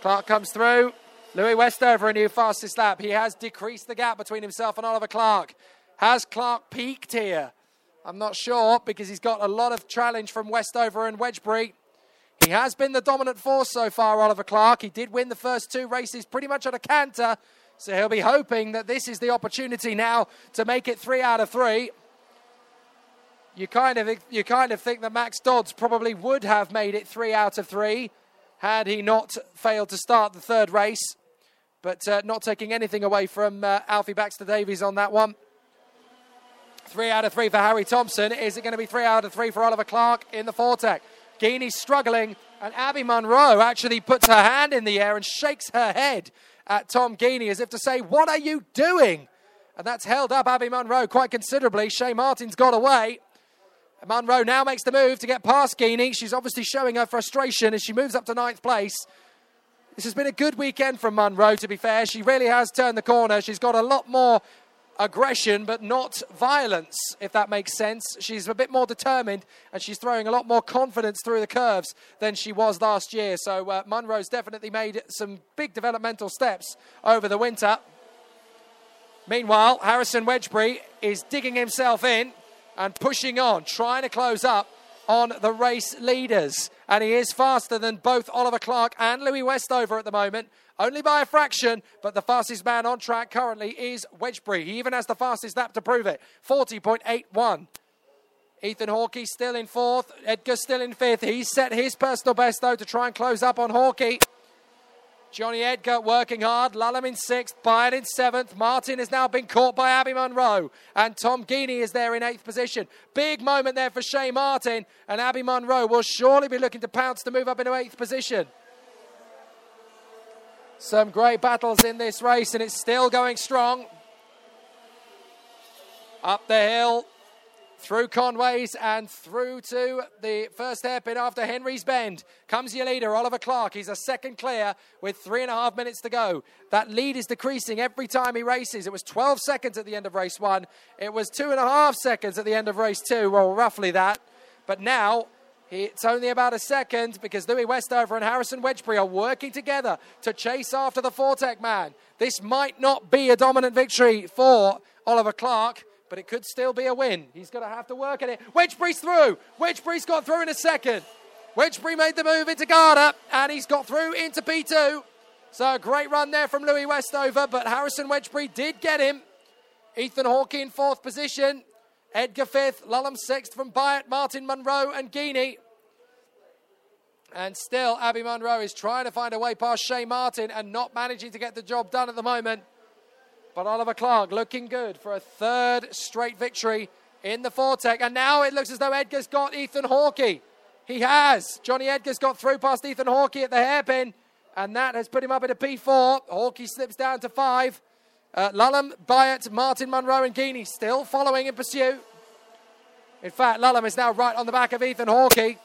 Clark comes through. Louis Westover, a new fastest lap. He has decreased the gap between himself and Oliver Clark. Has Clark peaked here? I'm not sure, because he's got a lot of challenge from Westover and Wedgbury. He has been the dominant force so far, Oliver Clark. He did win the first two races pretty much on a canter. So he'll be hoping that this is the opportunity now to make it three out of three. You kind of you kind of think that Max Dodds probably would have made it three out of three had he not failed to start the third race. But uh, not taking anything away from uh, Alfie Baxter-Davies on that one. Three out of three for Harry Thompson. Is it going to be three out of three for Oliver Clark in the Fortec? Geeney's struggling, and Abby Munro actually puts her hand in the air and shakes her head at Tom Geeney as if to say, what are you doing? And that's held up Abby Munro quite considerably. Shay Martin's got away. Munro now makes the move to get past Geeney. She's obviously showing her frustration as she moves up to ninth place. This has been a good weekend from Munro, to be fair. She really has turned the corner. She's got a lot more aggression, but not violence, if that makes sense. She's a bit more determined, and she's throwing a lot more confidence through the curves than she was last year. So uh, Munro's definitely made some big developmental steps over the winter. Meanwhile, Harrison Wedgbury is digging himself in and pushing on, trying to close up on the race leaders. And he is faster than both Oliver Clark and Louis Westover at the moment. Only by a fraction, but the fastest man on track currently is Wedgbury. He even has the fastest lap to prove it, forty point eight one. Ethan Hawkey still in fourth, Edgar still in fifth. He's set his personal best, though, to try and close up on Hawkey. Johnny Edgar working hard, Lullam in sixth, Byatt in seventh. Martin has now been caught by Abby Munro, and Tom Geeney is there in eighth position. Big moment there for Shay Martin, and Abby Munro will surely be looking to pounce to move up into eighth position. Some great battles in this race, and it's still going strong. Up the hill, through Conway's and through to the first hairpin after Henry's Bend. Comes your leader, Oliver Clark. He's a second clear with three and a half minutes to go. That lead is decreasing every time he races. It was twelve seconds at the end of race one. It was two and a half seconds at the end of race two, well, roughly that. But now it's only about a second, because Louis Westover and Harrison Wedgbury are working together to chase after the Fortec man. This might not be a dominant victory for Oliver Clark, but it could still be a win. He's going to have to work at it. Wedgbury's through. Wedgbury's got through in a second. Wedgbury made the move into Garda, and he's got through into P two. So a great run there from Louis Westover, but Harrison Wedgbury did get him. Ethan Hawkey in fourth position. Edgar fifth, Lullam sixth from Byatt, Martin Munro and Geeney. And still, Abby Munro is trying to find a way past Shay Martin and not managing to get the job done at the moment. But Oliver Clark looking good for a third straight victory in the four-tech. And now it looks as though Edgar's got Ethan Hawkey. He has. Johnny Edgar's got through past Ethan Hawkey at the hairpin. And that has put him up into P four. Hawkey slips down to five. Uh, Lullam, Byatt, Martin, Munro and Geeney still following in pursuit. In fact, Lullam is now right on the back of Ethan Hawkey.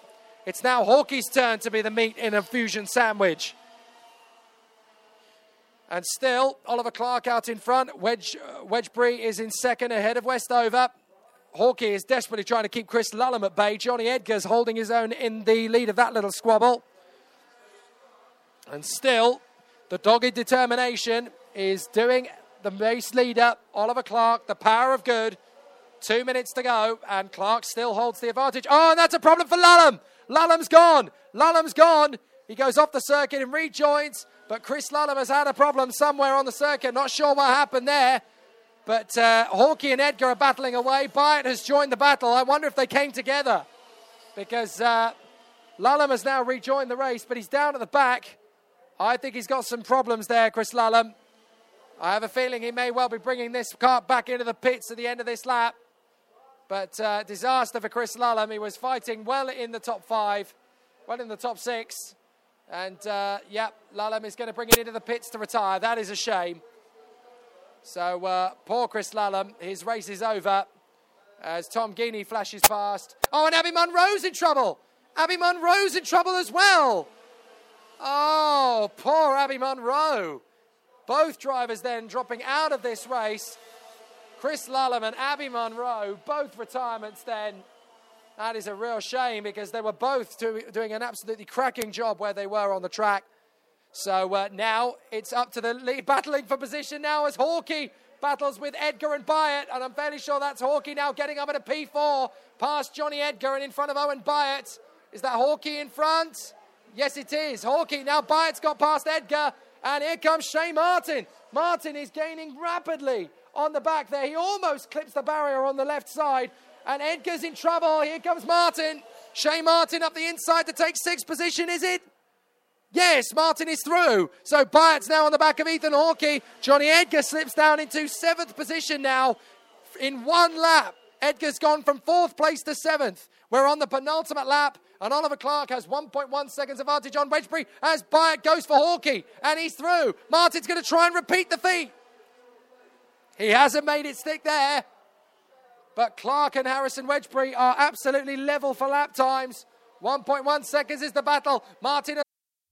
It's now Hawkey's turn to be the meat in a fusion sandwich. And still, Oliver Clark out in front. Wedge, uh, Wedgbury is in second ahead of Westover. Hawkey is desperately trying to keep Chris Lullam at bay. Johnny Edgar's holding his own in the lead of that little squabble. And still, the dogged determination is doing the race leader, Oliver Clark, the power of good. Two minutes to go, and Clark still holds the advantage. Oh, and that's a problem for Lullam. Lullam's gone. Lullam's gone. He goes off the circuit and rejoins. But Chris Lullam has had a problem somewhere on the circuit. Not sure what happened there. But uh, Hawkey and Edgar are battling away. Byatt has joined the battle. I wonder if they came together. Because uh, Lullam has now rejoined the race, but he's down at the back. I think he's got some problems there, Chris Lullam. I have a feeling he may well be bringing this cart back into the pits at the end of this lap. But uh, disaster for Chris Lullam. He was fighting well in the top five, well in the top six. And, uh, yeah, Lullam is going to bring it into the pits to retire. That is a shame. So, uh, poor Chris Lullam. His race is over as Tom Geeney flashes past. Oh, and Abby Munro's in trouble. Abby Munro's in trouble as well. Oh, poor Abby Munro. Both drivers then dropping out of this race. Chris Lullam and Abby Munro, both retirements then. That is a real shame because they were both do- doing an absolutely cracking job where they were on the track. So uh, now it's up to the lead, battling for position now as Hawkey battles with Edgar and Byatt. And I'm fairly sure that's Hawkey now getting up at a P four past Johnny Edgar and in front of Owen Byatt. Is that Hawkey in front? Yes, it is. Hawkey now, Byatt's got past Edgar. And here comes Shay Martin. Martin is gaining rapidly on the back there. He almost clips the barrier on the left side. And Edgar's in trouble. Here comes Martin. Shay Martin up the inside to take sixth position, is it? Yes, Martin is through. So Byatt's now on the back of Ethan Hawkey. Johnny Edgar slips down into seventh position now in one lap. Edgar's gone from fourth place to seventh. We're on the penultimate lap. And Oliver Clark has one point one seconds advantage on Wedgbury as Byatt goes for Hawkey. And he's through. Martin's going to try and repeat the feat. He hasn't made it stick there. But Clark and Harrison Wedgbury are absolutely level for lap times. one point one seconds is the battle. Martin.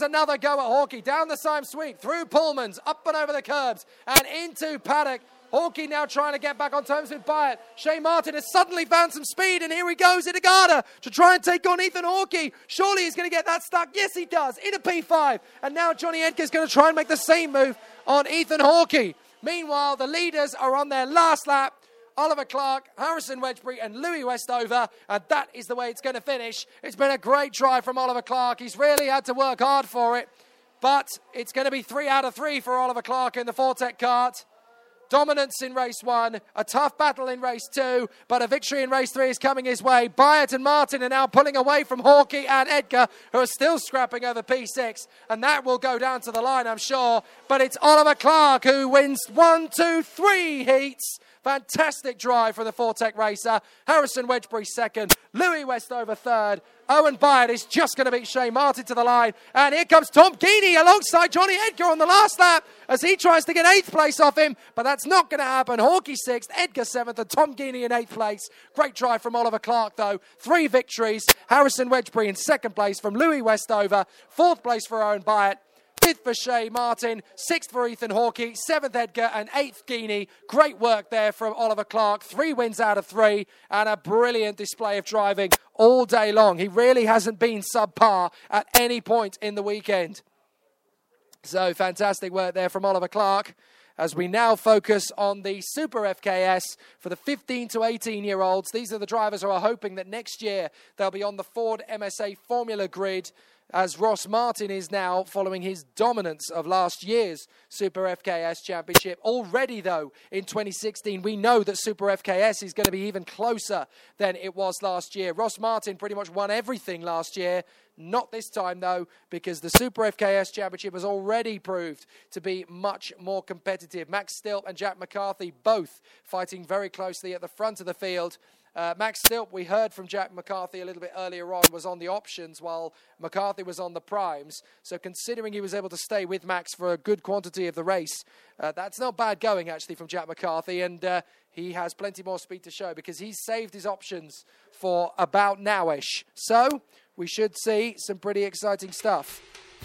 Another go at Hawkey, down the same sweep, through Pullman's, up and over the curbs, and into Paddock. Hawkey now trying to get back on terms with Byatt. Shay Martin has suddenly found some speed, and here he goes, Itagata, to try and take on Ethan Hawkey. Surely he's going to get that stuck. Yes, he does, in a P five. And now Johnny Edgar's going to try and make the same move on Ethan Hawkey. Meanwhile, the leaders are on their last lap. Oliver Clark, Harrison Wedgbury and Louis Westover, and that is the way it's going to finish. It's been a great try from Oliver Clark. He's really had to work hard for it, but it's going to be three out of three for Oliver Clark in the Fortec kart. Dominance in race one, a tough battle in race two, but a victory in race three is coming his way. Byatt and Martin are now pulling away from Hawkey and Edgar, who are still scrapping over P six, and that will go down to the line, I'm sure. But it's Oliver Clark who wins one, two, three heats. Fantastic drive from the Fortec racer. Harrison Wedgbury second, Louis Westover third. Owen Byatt is just going to beat Shay Martin to the line. And here comes Tom Geeney alongside Johnny Edgar on the last lap as he tries to get eighth place off him. But that's not going to happen. Hawkey sixth, Edgar seventh, and Tom Geeney in eighth place. Great try from Oliver Clark, though. Three victories. Harrison Wedgbury in second place from Louis Westover. Fourth place for Owen Byatt. Fifth for Shay Martin, sixth for Ethan Hawkey, seventh Edgar and eighth Geeney. Great work there from Oliver Clark. Three wins out of three and a brilliant display of driving all day long. He really hasn't been subpar at any point in the weekend. So fantastic work there from Oliver Clark. As we now focus on the Super F K S for the fifteen to eighteen year olds. These are the drivers who are hoping that next year they'll be on the Ford M S A Formula Grid, as Ross Martin is now following his dominance of last year's Super F K S Championship. Already, though, in twenty sixteen, we know that Super F K S is going to be even closer than it was last year. Ross Martin pretty much won everything last year. Not this time, though, because the Super F K S Championship has already proved to be much more competitive. Max Stilp and Jack McCarthy both fighting very closely at the front of the field. Uh, Max Stilp, we heard from Jack McCarthy a little bit earlier on, was on the options while McCarthy was on the primes. So considering he was able to stay with Max for a good quantity of the race, uh, that's not bad going, actually, from Jack McCarthy. And uh, he has plenty more speed to show because he's saved his options for about now-ish. So we should see some pretty exciting stuff.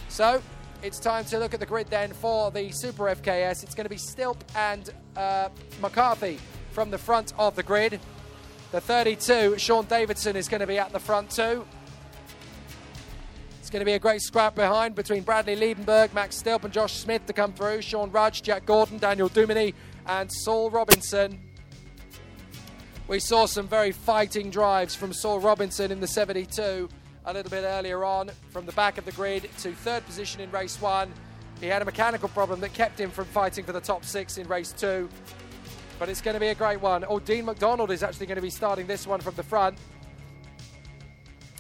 So it's time to look at the grid then for the Super F K S. It's going to be Stilp and uh, McCarthy from the front of the grid. The thirty-two, Sean Davidson, is going to be at the front too. It's going to be a great scrap behind between Bradley Liebenberg, Max Stilp and Josh Smith to come through. Sean Rudge, Jack Gordon, Daniel Duminy and Saul Robinson. We saw some very fighting drives from Saul Robinson in the seventy-two a little bit earlier on from the back of the grid to third position in race one. He had a mechanical problem that kept him from fighting for the top six in race two. But it's going to be a great one. Oh, Dean McDonald is actually going to be starting this one from the front.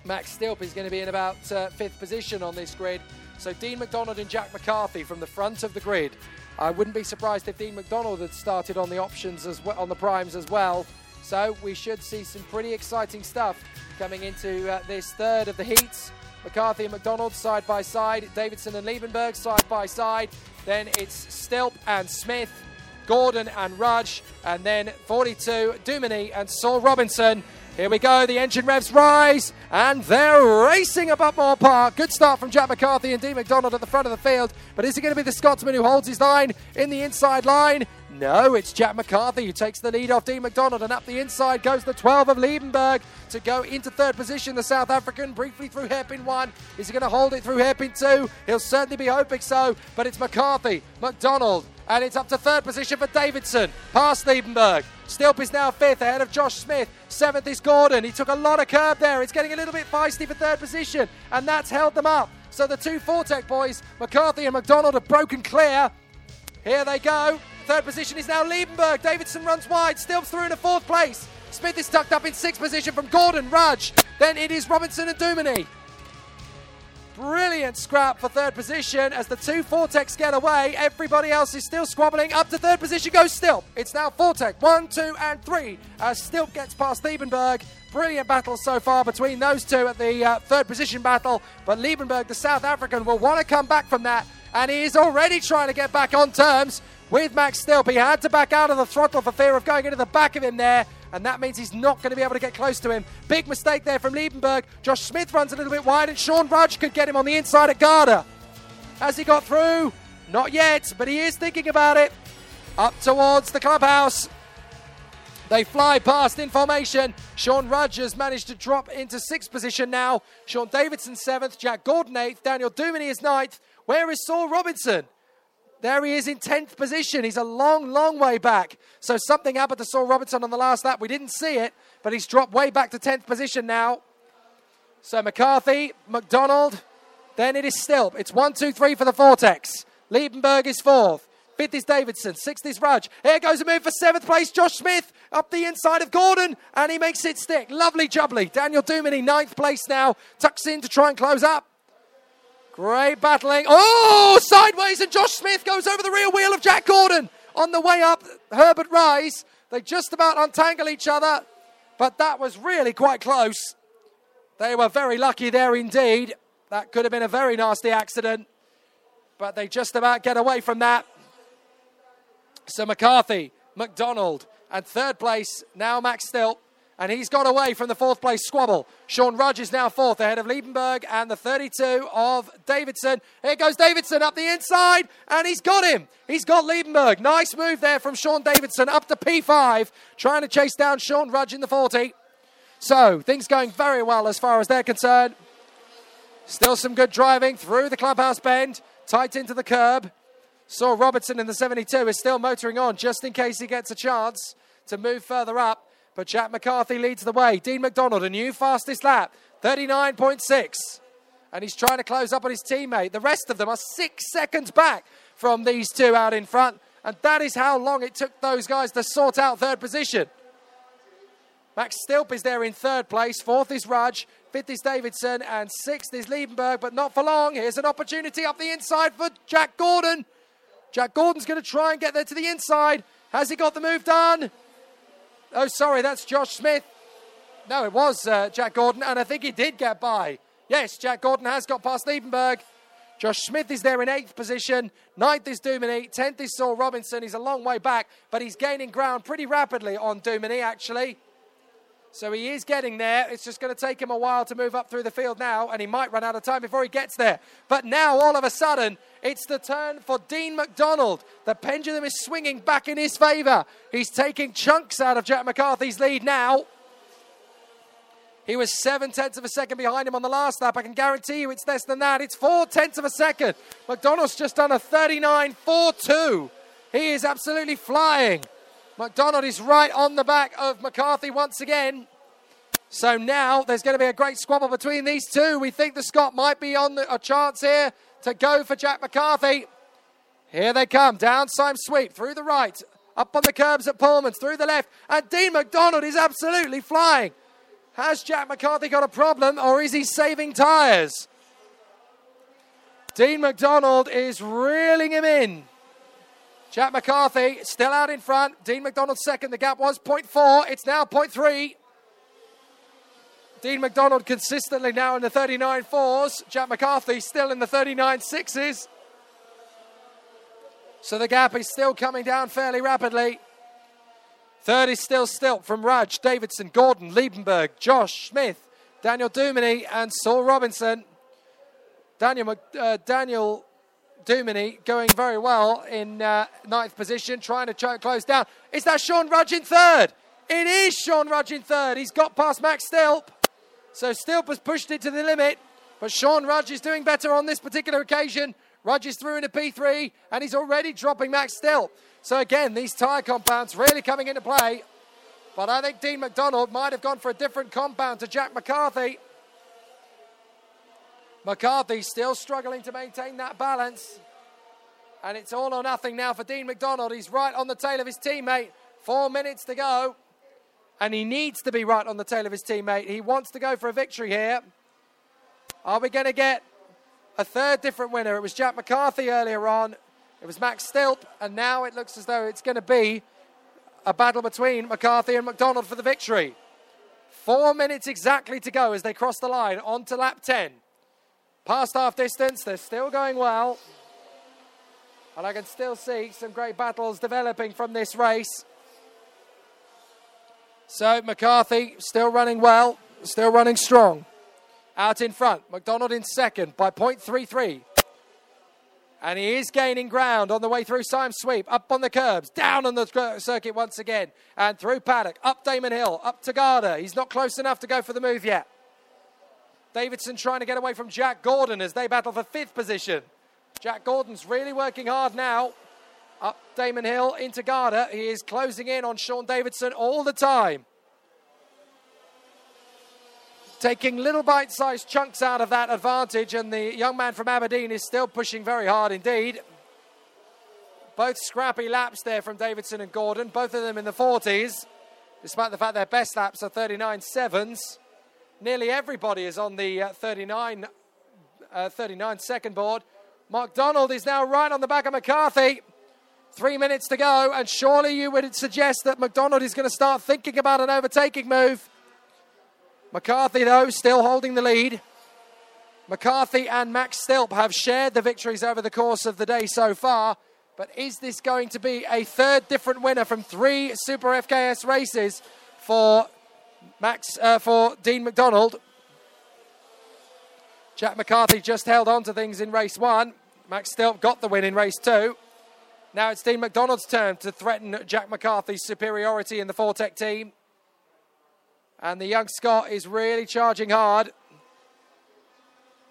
Max Stilp is going to be in about uh, fifth position on this grid. So Dean McDonald and Jack McCarthy from the front of the grid. I wouldn't be surprised if Dean McDonald had started on the options as well, on the primes as well. So we should see some pretty exciting stuff coming into uh, this third of the heats. McCarthy and McDonald side by side. Davidson and Liebenberg side by side. Then it's Stilp and Smith, Gordon and Rudge, and then forty-two, Duminy and Saul Robinson. Here we go, the engine revs rise, and they're racing above Moor Park. Good start from Jack McCarthy and Dean McDonald at the front of the field, but is it going to be the Scotsman who holds his line in the inside line? No, it's Jack McCarthy who takes the lead off Dean McDonald, and up the inside goes the twelve of Liebenberg to go into third position. The South African briefly through hairpin one. Is he going to hold it through hairpin two? He'll certainly be hoping so, but it's McCarthy, McDonald, and it's up to third position for Davidson, past Liebenberg. Stilp is now fifth, ahead of Josh Smith. Seventh is Gordon. He took a lot of curb there. It's getting a little bit feisty for third position, and that's held them up. So the two Fortec boys, McCarthy and McDonald, have broken clear. Here they go. Third position is now Liebenberg. Davidson runs wide. Stilp's through to fourth place. Smith is tucked up in sixth position from Gordon, Rudge. Then it is Robinson and Duminy. Brilliant scrap for third position as the two Fortecs get away. Everybody else is still squabbling. Up to third position goes Stilp. It's now Fortec one, two and three as Stilp gets past Liebenberg. Brilliant battle so far between those two at the uh, third position battle. But Liebenberg, the South African, will want to come back from that. And he is already trying to get back on terms with Max Stilp. He had to back out of the throttle for fear of going into the back of him there. And that means he's not going to be able to get close to him. Big mistake there from Liebenberg. Josh Smith runs a little bit wide, and Sean Rudge could get him on the inside at Garda. Has he got through? Not yet, but he is thinking about it. Up towards the clubhouse. They fly past in formation. Sean Rudge has managed to drop into sixth position now. Sean Davidson seventh, Jack Gordon eighth, Daniel Duminy is ninth. Where is Saul Robinson? There he is in tenth position. He's a long, long way back. So something happened to Saul Robinson on the last lap. We didn't see it, but he's dropped way back to tenth position now. So McCarthy, McDonald, then it is Stilp. It's one, two, three for the Vortex. Liebenberg is fourth. Fifth is Davidson. Sixth is Rudge. Here goes a move for seventh place. Josh Smith up the inside of Gordon, and he makes it stick. Lovely jubbly. Daniel Duminy, ninth place now. Tucks in to try and close up. Great battling. Oh, sideways, and Josh Smith goes over the rear wheel of Jack Gordon. On the way up, Herbert Rise. They just about untangle each other, but that was really quite close. They were very lucky there indeed. That could have been a very nasty accident, but they just about get away from that. So McCarthy, McDonald, and third place now Max Stilp. And he's got away from the fourth-place squabble. Sean Rudge is now fourth ahead of Liebenberg and the thirty-two of Davidson. Here goes Davidson up the inside, and he's got him. He's got Liebenberg. Nice move there from Sean Davidson up to P five, trying to chase down Sean Rudge in the forty. So things going very well as far as they're concerned. Still some good driving through the clubhouse bend, tight into the curb. Saul Robertson in the seventy-two is still motoring on just in case he gets a chance to move further up. But Jack McCarthy leads the way. Dean McDonald, a new fastest lap, thirty-nine point six. And he's trying to close up on his teammate. The rest of them are six seconds back from these two out in front. And that is how long it took those guys to sort out third position. Max Stilp is there in third place. Fourth is Rudge. Fifth is Davidson. And sixth is Liebenberg, but not for long. Here's an opportunity up the inside for Jack Gordon. Jack Gordon's going to try and get there to the inside. Has he got the move done? Oh, sorry, that's Josh Smith. No, it was uh, Jack Gordon, and I think he did get by. Yes, Jack Gordon has got past Liebenberg. Josh Smith is there in eighth position. Ninth is Duminy. Tenth is Saul Robinson. He's a long way back, but he's gaining ground pretty rapidly on Duminy, actually. So he is getting there. It's just going to take him a while to move up through the field now, and he might run out of time before he gets there. But now, all of a sudden, it's the turn for Dean McDonald. The pendulum is swinging back in his favour. He's taking chunks out of Jack McCarthy's lead now. He was seven-tenths of a second behind him on the last lap. I can guarantee you it's less than that. It's four-tenths of a second. McDonald's just done a thirty-nine four two. He is absolutely flying. McDonald is right on the back of McCarthy once again. So now there's going to be a great squabble between these two. We think the Scot might be on the, a chance here to go for Jack McCarthy. Here they come. Downside sweep through the right. Up on the curbs at Pullman's. Through the left. And Dean McDonald is absolutely flying. Has Jack McCarthy got a problem, or is he saving tyres? Dean McDonald is reeling him in. Jack McCarthy still out in front. Dean McDonald second. The gap was point four. It's now point three. Dean McDonald consistently now in the thirty-nine fours. Jack McCarthy still in the thirty-nine sixes. So the gap is still coming down fairly rapidly. Third is still Stilp from Rudge, Davidson, Gordon, Liebenberg, Josh Smith, Daniel Duminy and Saul Robinson. Daniel uh, Daniel... Duminy going very well in uh, ninth position, trying to ch- close down. Is that Sean Rudge in third? It is Sean Rudge in third. He's got past Max Stilp. So Stilp has pushed it to the limit, but Sean Rudge is doing better on this particular occasion. Rudge is through into P three, and he's already dropping Max Stilp. So again, these tyre compounds really coming into play. But I think Dean McDonald might have gone for a different compound to Jack McCarthy. McCarthy still struggling to maintain that balance. And it's all or nothing now for Dean McDonald. He's right on the tail of his teammate. Four minutes to go. And he needs to be right on the tail of his teammate. He wants to go for a victory here. Are we going to get a third different winner? It was Jack McCarthy earlier on. It was Max Stilp. And now it looks as though it's going to be a battle between McCarthy and McDonald for the victory. Four minutes exactly to go as they cross the line onto lap ten. Past half distance, they're still going well. And I can still see some great battles developing from this race. So McCarthy still running well, still running strong. Out in front, McDonald in second by point three three. And he is gaining ground on the way through Sime Sweep. Up on the curbs. Down on the circuit once again. And through Paddock. Up Damon Hill. Up to Garda. He's not close enough to go for the move yet. Davidson trying to get away from Jack Gordon as they battle for fifth position. Jack Gordon's really working hard now. Up Damon Hill into Garda. He is closing in on Sean Davidson all the time. Taking little bite-sized chunks out of that advantage, and the young man from Aberdeen is still pushing very hard indeed. Both scrappy laps there from Davidson and Gordon, both of them in the forties, despite the fact their best laps are thirty-nine sevens. Nearly everybody is on the uh, thirty-nine, uh, thirty-nine second board. McDonald is now right on the back of McCarthy. Three minutes to go, and surely you would suggest that McDonald is going to start thinking about an overtaking move. McCarthy, though, still holding the lead. McCarthy and Max Stilp have shared the victories over the course of the day so far. But is this going to be a third different winner from three Super F K S races for Max uh, for Dean McDonald? Jack McCarthy just held on to things in race one. Max Stilp got the win in race two. Now it's Dean McDonald's turn to threaten Jack McCarthy's superiority in the Fortec team. And the young Scot is really charging hard.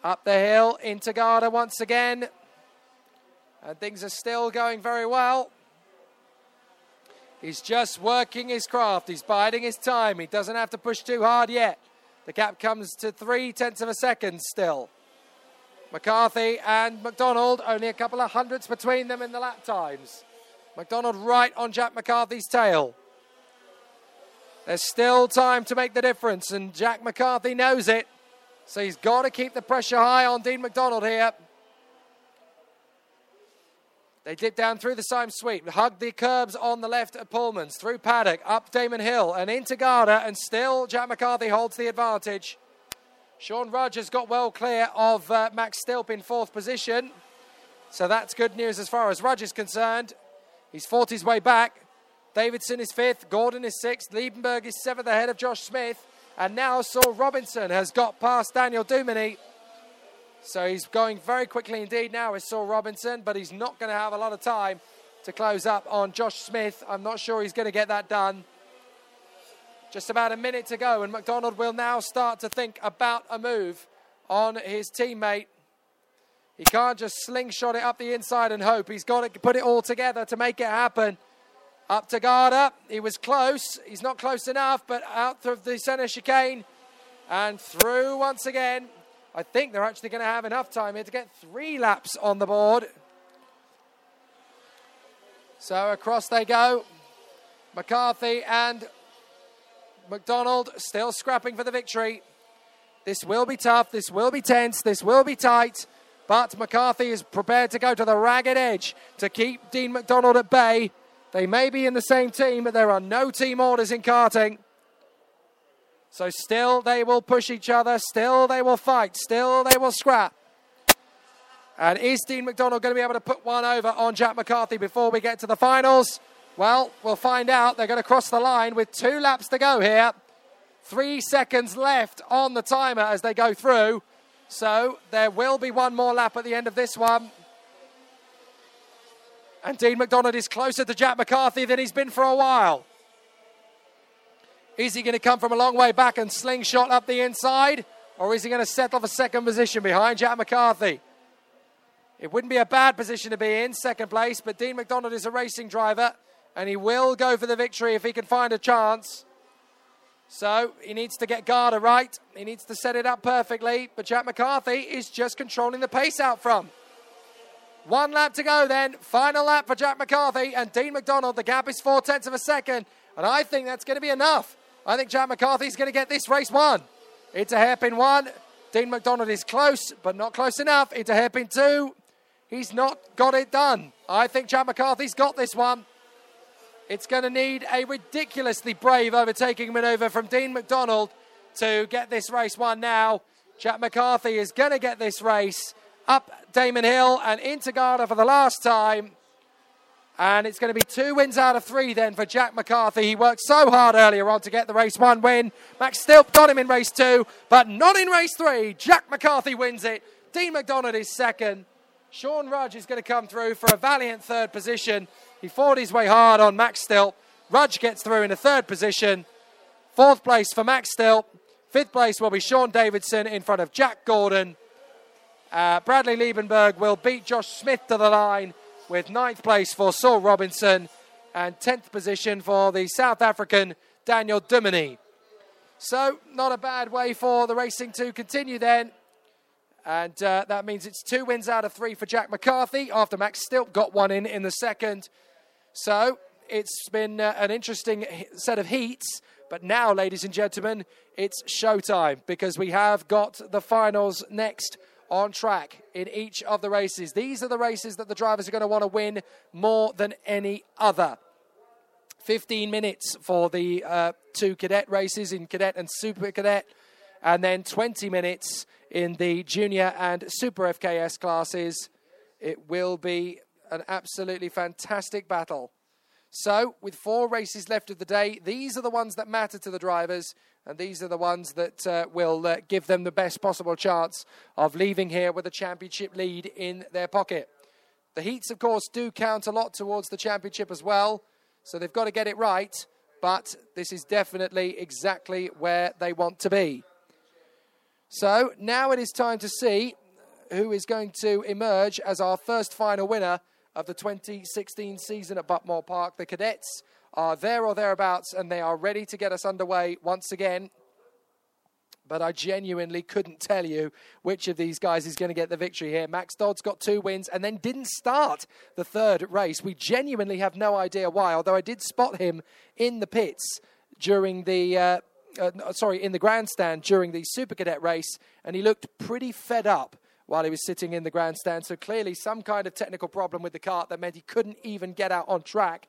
Up the hill, into Garda once again. And things are still going very well. He's just working his craft. He's biding his time. He doesn't have to push too hard yet. The gap comes to three tenths of a second still. McCarthy and McDonald, only a couple of hundredths between them in the lap times. McDonald right on Jack McCarthy's tail. There's still time to make the difference, and Jack McCarthy knows it. So he's got to keep the pressure high on Dean McDonald here. They dip down through the Sime Sweep, hug the curbs on the left at Pullman's, through Paddock, up Damon Hill, and into Garda, and still Jack McCarthy holds the advantage. Sean Rudge has got well clear of uh, Max Stilp in fourth position. So that's good news as far as Rudge is concerned. He's fought his way back. Davidson is fifth, Gordon is sixth, Liebenberg is seventh ahead of Josh Smith. And now Saul Robinson has got past Daniel Duminy. So he's going very quickly indeed now is Saul Robinson, but he's not going to have a lot of time to close up on Josh Smith. I'm not sure he's going to get that done. Just about a minute to go, and McDonald will now start to think about a move on his teammate. He can't just slingshot it up the inside and hope. He's got to put it all together to make it happen. Up to Garda. He was close. He's not close enough, but out of the centre chicane and through once again. I think they're actually going to have enough time here to get three laps on the board. So across they go. McCarthy and McDonald still scrapping for the victory. This will be tough. This will be tense. This will be tight. But McCarthy is prepared to go to the ragged edge to keep Dean McDonald at bay. They may be in the same team, but there are no team orders in karting. So still they will push each other. Still they will fight. Still they will scrap. And is Dean McDonald going to be able to put one over on Jack McCarthy before we get to the finals? Well, we'll find out. They're going to cross the line with two laps to go here. Three seconds left on the timer as they go through. So there will be one more lap at the end of this one. And Dean McDonald is closer to Jack McCarthy than he's been for a while. Is he going to come from a long way back and slingshot up the inside? Or is he going to settle for second position behind Jack McCarthy? It wouldn't be a bad position to be in, second place. But Dean McDonald is a racing driver. And he will go for the victory if he can find a chance. So he needs to get Garda right. He needs to set it up perfectly. But Jack McCarthy is just controlling the pace out front. One lap to go then. Final lap for Jack McCarthy and Dean McDonald. The gap is four tenths of a second. And I think that's going to be enough. I think Jack McCarthy's going to get this race won. It's a hairpin one. Dean McDonald is close, but not close enough. It's a hairpin two. He's not got it done. I think Jack McCarthy's got this one. It's going to need a ridiculously brave overtaking maneuver from Dean McDonald to get this race won now. Jack McCarthy is going to get this race. Up Damon Hill and into Garda for the last time. And it's going to be two wins out of three then for Jack McCarthy. He worked so hard earlier on to get the race one win. Max Stilp got him in race two, but not in race three. Jack McCarthy wins it. Dean McDonald is second. Sean Rudge is going to come through for a valiant third position. He fought his way hard on Max Stilp. Rudge gets through in the third position. Fourth place for Max Stilp. Fifth place will be Sean Davidson in front of Jack Gordon. Uh, Bradley Liebenberg will beat Josh Smith to the line with ninth place for Saul Robinson and tenth position for the South African Daniel Duminy. So not a bad way for the racing to continue then. And uh, that means it's two wins out of three for Jack McCarthy after Max Stilp got one in in the second. So it's been uh, an interesting set of heats. But now, ladies and gentlemen, it's showtime because we have got the finals next on track in each of the races. These are the races that the drivers are going to want to win more than any other. fifteen minutes for the uh, two cadet races in cadet and super cadet. And then twenty minutes in the junior and super F K S classes. It will be an absolutely fantastic battle. So, with four races left of the day, these are the ones that matter to the drivers. And these are the ones that uh, will uh, give them the best possible chance of leaving here with a championship lead in their pocket. The heats, of course, do count a lot towards the championship as well. So they've got to get it right. But this is definitely exactly where they want to be. So now it is time to see who is going to emerge as our first final winner of the twenty sixteen season at Butmore Park. The cadets are there or thereabouts, and they are ready to get us underway once again. But I genuinely couldn't tell you which of these guys is going to get the victory here. Max Dodds got two wins and then didn't start the third race. We genuinely have no idea why, although I did spot him in the pits during the... Uh, Uh, sorry, in the grandstand during the Super Cadet race, and he looked pretty fed up while he was sitting in the grandstand. So clearly some kind of technical problem with the kart that meant he couldn't even get out on track.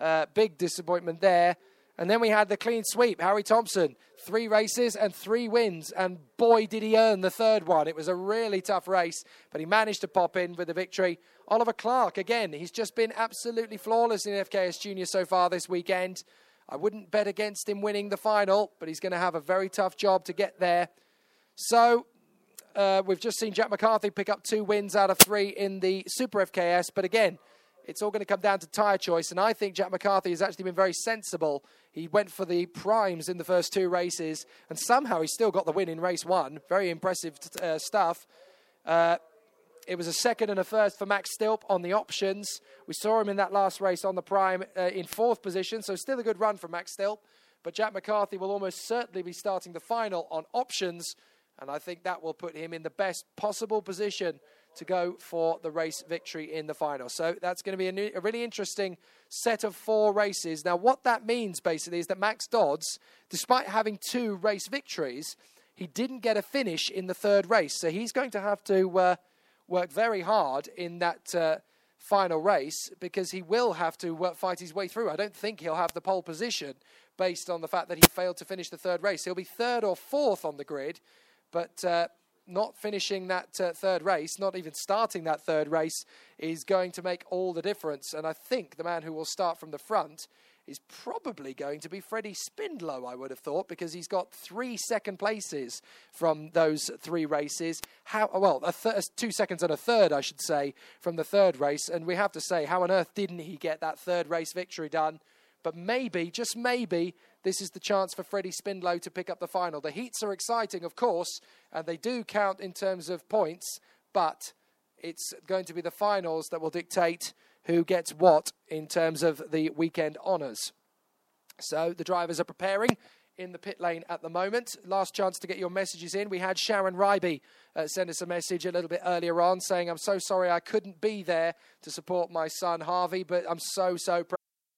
Uh, big disappointment there. And then we had the clean sweep, Harry Thompson. Three races and three wins, and boy, did he earn the third one. It was a really tough race, but he managed to pop in with the victory. Oliver Clark, again, he's just been absolutely flawless in F K S Junior so far this weekend. I wouldn't bet against him winning the final, but he's going to have a very tough job to get there. So uh, we've just seen Jack McCarthy pick up two wins out of three in the Super F K S. But again, it's all going to come down to tyre choice. And I think Jack McCarthy has actually been very sensible. He went for the primes in the first two races, and somehow he still got the win in race one. Very impressive t- uh, stuff. Uh, it was a second and a first for Max Stilp on the options. We saw him in that last race on the prime uh, in fourth position, so still a good run for Max Stilp. But Jack McCarthy will almost certainly be starting the final on options, and I think that will put him in the best possible position to go for the race victory in the final. So that's going to be a, new, a really interesting set of four races. Now, what that means, basically, is that Max Dodds, despite having two race victories, he didn't get a finish in the third race. So he's going to have to... Uh, worked very hard in that uh, final race because he will have to work, fight his way through. I don't think he'll have the pole position based on the fact that he failed to finish the third race. He'll be third or fourth on the grid, but uh, not finishing that uh, third race, not even starting that third race, is going to make all the difference. And I think the man who will start from the front is probably going to be Freddie Spindlow, I would have thought, because he's got three second places from those three races. How well, a th- two seconds and a third, I should say, from the third race. And we have to say, how on earth didn't he get that third race victory done? But maybe, just maybe, this is the chance for Freddie Spindlow to pick up the final. The heats are exciting, of course, and they do count in terms of points, but it's going to be the finals that will dictate who gets what in terms of the weekend honours. So the drivers are preparing in the pit lane at the moment. Last chance to get your messages in. We had Sharon Rybie uh, send us a message a little bit earlier on saying, I'm so sorry I couldn't be there to support my son Harvey, but I'm so, so proud.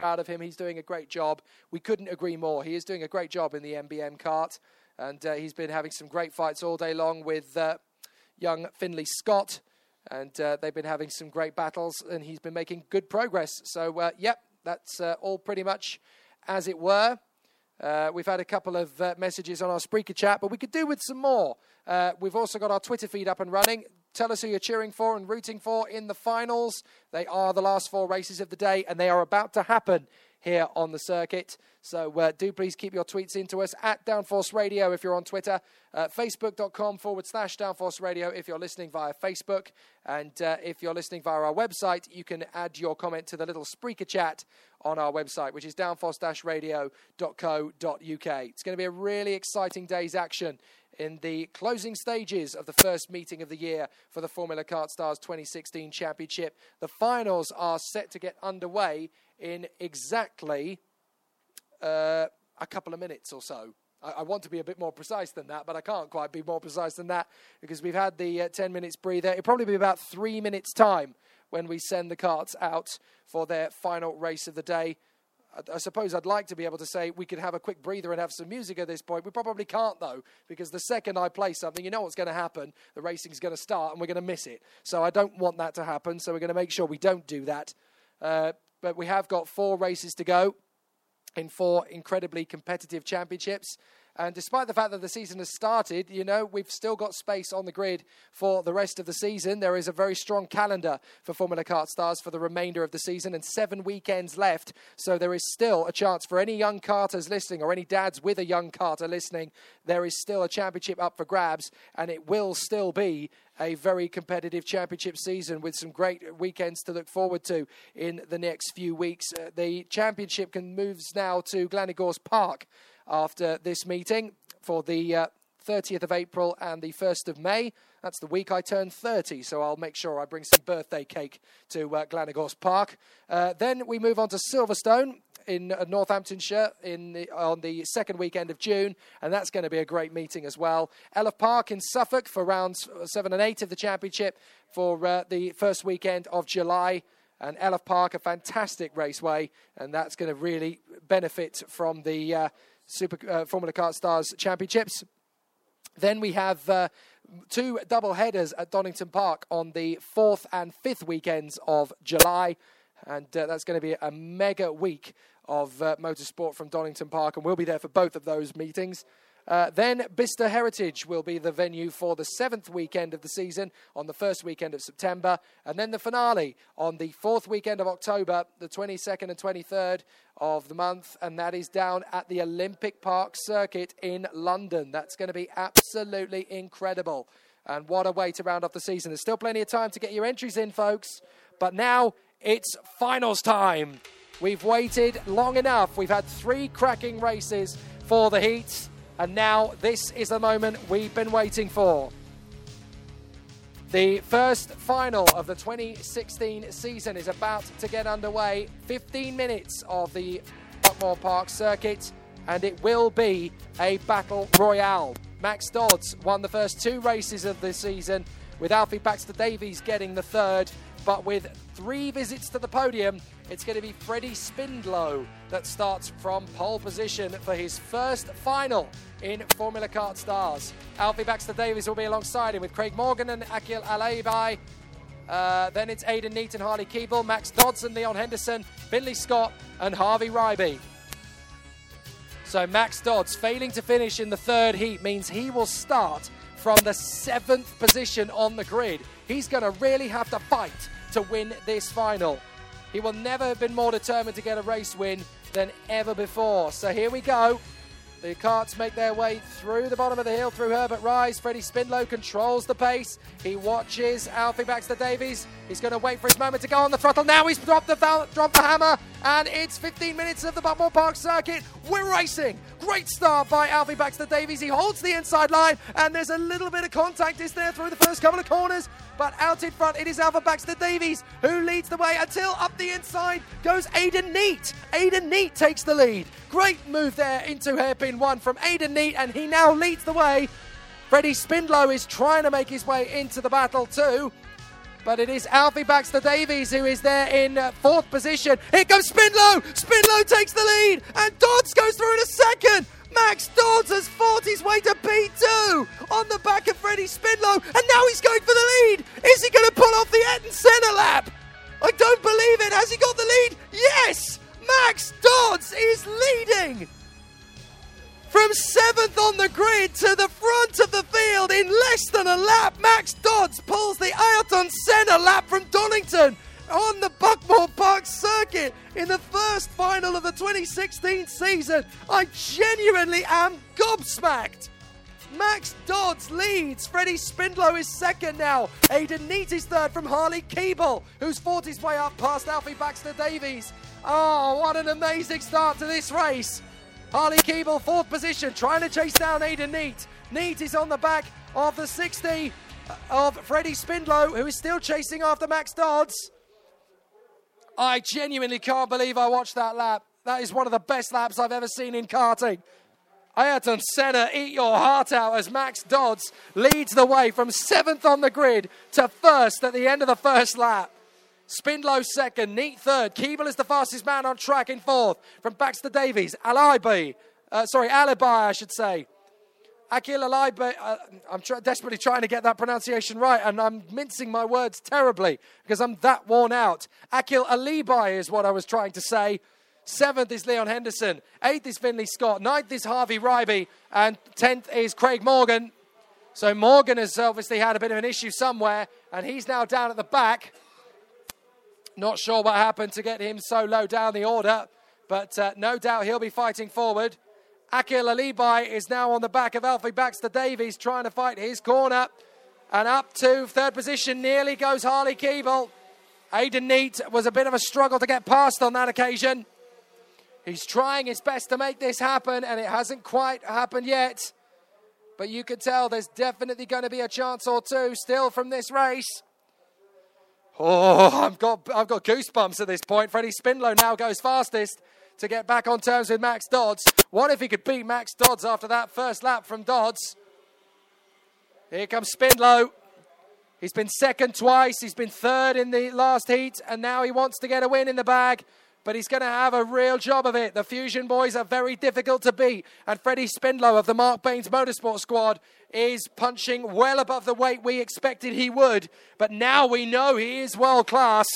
Proud of him. He's doing a great job. We couldn't agree more. He is doing a great job in the M B M kart, and uh, he's been having some great fights all day long with uh, young Finlay Scott, and uh, they've been having some great battles, and he's been making good progress. So, uh, yep, that's uh, all pretty much as it were. Uh, we've had a couple of uh, messages on our Spreaker chat, but we could do with some more. Uh, we've also got our Twitter feed up and running. Tell us who you're cheering for and rooting for in the finals. They are the last four races of the day, and they are about to happen here on the circuit. So uh, do please keep your tweets into us at Downforce Radio if you're on Twitter, uh, facebook.com forward slash Downforce Radio if you're listening via Facebook. And uh, if you're listening via our website, you can add your comment to the little Spreaker chat on our website, which is downforce radio dot co dot uk. It's going to be a really exciting day's action in the closing stages of the first meeting of the year for the Formula Kart Stars twenty sixteen Championship. The finals are set to get underway in exactly uh, a couple of minutes or so. I-, I want to be a bit more precise than that, but I can't quite be more precise than that because we've had the uh, ten minutes breather. It'll probably be about three minutes time when we send the karts out for their final race of the day. I suppose I'd like to be able to say we could have a quick breather and have some music at this point. We probably can't, though, because the second I play something, you know what's going to happen. The racing's going to start and we're going to miss it. So I don't want that to happen. So we're going to make sure we don't do that. Uh, but we have got four races to go in four incredibly competitive championships. And despite the fact that the season has started, you know, we've still got space on the grid for the rest of the season. There is a very strong calendar for Formula Kart Stars for the remainder of the season and seven weekends left. So there is still a chance for any young karters listening or any dads with a young karter listening. There is still a championship up for grabs, and it will still be a very competitive championship season with some great weekends to look forward to in the next few weeks. Uh, the championship can moves now to Glanigor's Park after this meeting for the uh, thirtieth of April and the first of May. That's the week I turn thirty, so I'll make sure I bring some birthday cake to uh, Glanigor's Park. Uh, then we move on to Silverstone in uh, Northamptonshire in the, on the second weekend of June, and that's going to be a great meeting as well. Elf Park in Suffolk for rounds seven and eight of the championship for uh, the first weekend of July. And Elf Park, a fantastic raceway, and that's going to really benefit from the Uh, Super uh, Formula Kart Stars Championships. Then we have uh, two double headers at Donington Park on the fourth and fifth weekends of July. And uh, that's going to be a mega week of uh, motorsport from Donington Park. And we'll be there for both of those meetings. Uh, then Bicester Heritage will be the venue for the seventh weekend of the season on the first weekend of September. And then the finale on the fourth weekend of October, the twenty-second and twenty-third of the month. And that is down at the Olympic Park Circuit in London. That's going to be absolutely incredible. And what a way to round off the season. There's still plenty of time to get your entries in, folks. But now it's finals time. We've waited long enough. We've had three cracking races for the heats. And now this is the moment we've been waiting for. The first final of the twenty sixteen season is about to get underway. fifteen minutes of the Blackmore Park circuit, and it will be a battle royale. Max Dodds won the first two races of the season, with Alfie Baxter-Davies getting the third, but with three visits to the podium, it's going to be Freddie Spindlow that starts from pole position for his first final in Formula Kart Stars. Alfie Baxter-Davies will be alongside him with Craig Morgan and Akhil Alibhai. Uh, then it's Aidan Neat and Harley Keeble, Max Dodds and Leon Henderson, Finlay Scott and Harvey Rybie. So Max Dodds failing to finish in the third heat means he will start from the seventh position on the grid. He's going to really have to fight to win this final. He will never have been more determined to get a race win than ever before. So here we go. The carts make their way through the bottom of the hill, through Herbert Rise. Freddie Spindlow controls the pace. He watches Alfie Baxter-Davies. He's going to wait for his moment to go on the throttle. Now he's dropped the, dropped the hammer, and it's fifteen minutes of the Blackmore Park circuit. We're racing. Great start by Alfie Baxter-Davies. He holds the inside line, and there's a little bit of contact is there through the first couple of corners. But out in front, it is Alfie Baxter-Davies who leads the way until up the inside goes Aidan Neat. Aidan Neat takes the lead. Great move there into hairpin one from Aidan Neat, and he now leads the way. Freddie Spindlow is trying to make his way into the battle too. But it is Alfie Baxter-Davies who is there in fourth position. Here comes Spindlow. Spindlow takes the lead, and Dodds goes through in a second. Max Dodds has fought his way to P two on the back of Freddie Spindlow, and now he's going for the lead. Is he going to pull off the Eton Senna lap? I don't believe it. Has he got the lead? Yes! Max Dodds is leading from seventh on the grid to the front of the field in less than a lap. Max Dodds pulls the Ayrton Senna lap from Donington on the Blackmore Park circuit in the first final of the twenty sixteen season. I genuinely am gobsmacked. Max Dodds leads. Freddie Spindlow is second now. Aidan Neat is third from Harley Keeble, who's fought his way up past Alfie Baxter-Davies. Oh, what an amazing start to this race. Harley Keeble, fourth position, trying to chase down Aidan Neat. Neat is on the back of the sixty of Freddie Spindlow, who is still chasing after Max Dodds. I genuinely can't believe I watched that lap. That is one of the best laps I've ever seen in karting. Ayrton Senna, eat your heart out as Max Dodds leads the way from seventh on the grid to first at the end of the first lap. Spindlow second, Neat third. Keeble is the fastest man on track in fourth. From Baxter-Davies, Alibhai, uh, sorry, Alibhai, I should say. Akhil Alibhai, uh, I'm tr- desperately trying to get that pronunciation right, and I'm mincing my words terribly because I'm that worn out. Akhil Alibhai is what I was trying to say. Seventh is Leon Henderson. Eighth is Finlay Scott. Ninth is Harvey Rybie. And tenth is Craig Morgan. So Morgan has obviously had a bit of an issue somewhere, and he's now down at the back. Not sure what happened to get him so low down the order, but uh, no doubt he'll be fighting forward. Akhil Alibhai is now on the back of Alfie Baxter-Davies, trying to fight his corner. And up to third position nearly goes Harley Keeble. Aidan Neat was a bit of a struggle to get past on that occasion. He's trying his best to make this happen, and it hasn't quite happened yet. But you can tell there's definitely going to be a chance or two still from this race. Oh, I've got, I've got goosebumps at this point. Freddie Spindlow now goes fastest to get back on terms with Max Dodds. What if he could beat Max Dodds after that first lap from Dodds? Here comes Spindlow. He's been second twice. He's been third in the last heat, and now he wants to get a win in the bag. But he's going to have a real job of it. The Fusion boys are very difficult to beat. And Freddie Spindlow of the Mark Baines Motorsport squad is punching well above the weight we expected he would. But now we know he is world class.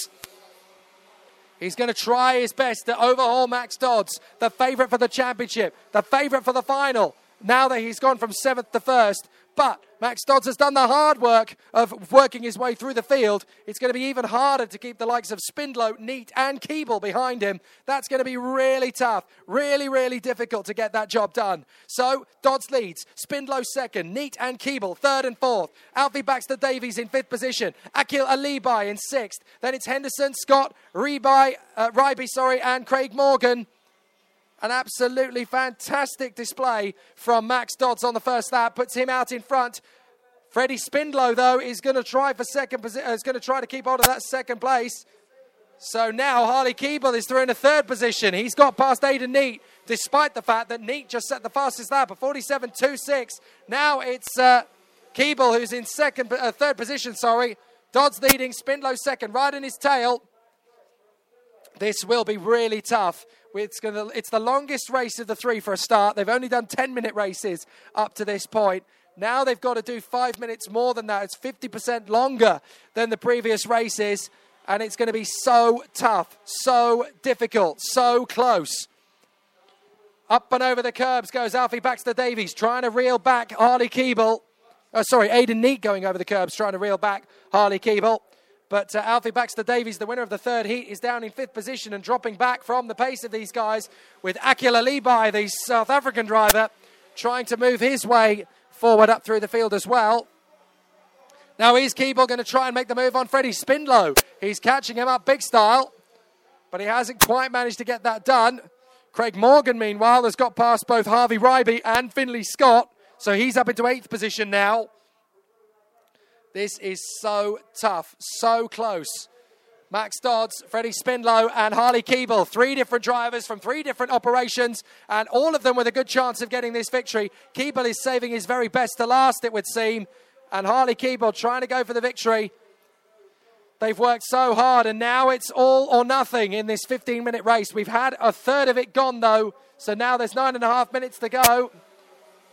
He's going to try his best to overhaul Max Dodds, the favourite for the championship, the favourite for the final, now that he's gone from seventh to first. But Max Dodds has done the hard work of working his way through the field. It's going to be even harder to keep the likes of Spindlow, Neat and Keeble behind him. That's going to be really tough, really, really difficult to get that job done. So Dodds leads, Spindlow second, Neat and Keeble third and fourth. Alfie Baxter-Davies in fifth position, Akhil Alibhai in sixth. Then it's Henderson, Scott, Rybie, uh, Rybie sorry, and Craig Morgan. An absolutely fantastic display from Max Dodds on the first lap. Puts him out in front. Freddie Spindlow, though, is going to try for second posi- uh, is going to try to keep hold of that second place. So now Harley Keeble is through in a third position. He's got past Aidan Neat, despite the fact that Neat just set the fastest lap at forty-seven two six. Now it's uh, Keeble who's in second, uh, third position, sorry. Dodds leading, Spindlow second, right in his tail. This will be really tough. It's, gonna, it's the longest race of the three for a start. They've only done ten-minute races up to this point. Now they've got to do five minutes more than that. It's fifty percent longer than the previous races, and it's going to be so tough, so difficult, so close. Up and over the curbs goes Alfie Baxter-Davies, trying to reel back Harley Keeble. Oh, sorry, Aidan Neat going over the curbs, trying to reel back Harley Keeble. But uh, Alfie Baxter-Davies, the winner of the third heat, is down in fifth position and dropping back from the pace of these guys, with Akhil Alibhai, the South African driver, trying to move his way forward up through the field as well. Now is Keeble going to try and make the move on Freddie Spindlow? He's catching him up big style, but he hasn't quite managed to get that done. Craig Morgan, meanwhile, has got past both Harvey Rybie and Finlay Scott, so he's up into eighth position now. This is so tough, so close. Max Dodds, Freddie Spindlow and Harley Keeble, three different drivers from three different operations, and all of them with a good chance of getting this victory. Keeble is saving his very best to last, it would seem, and Harley Keeble trying to go for the victory. They've worked so hard, and now it's all or nothing in this fifteen-minute race. We've had a third of it gone, though, so now there's nine and a half minutes to go.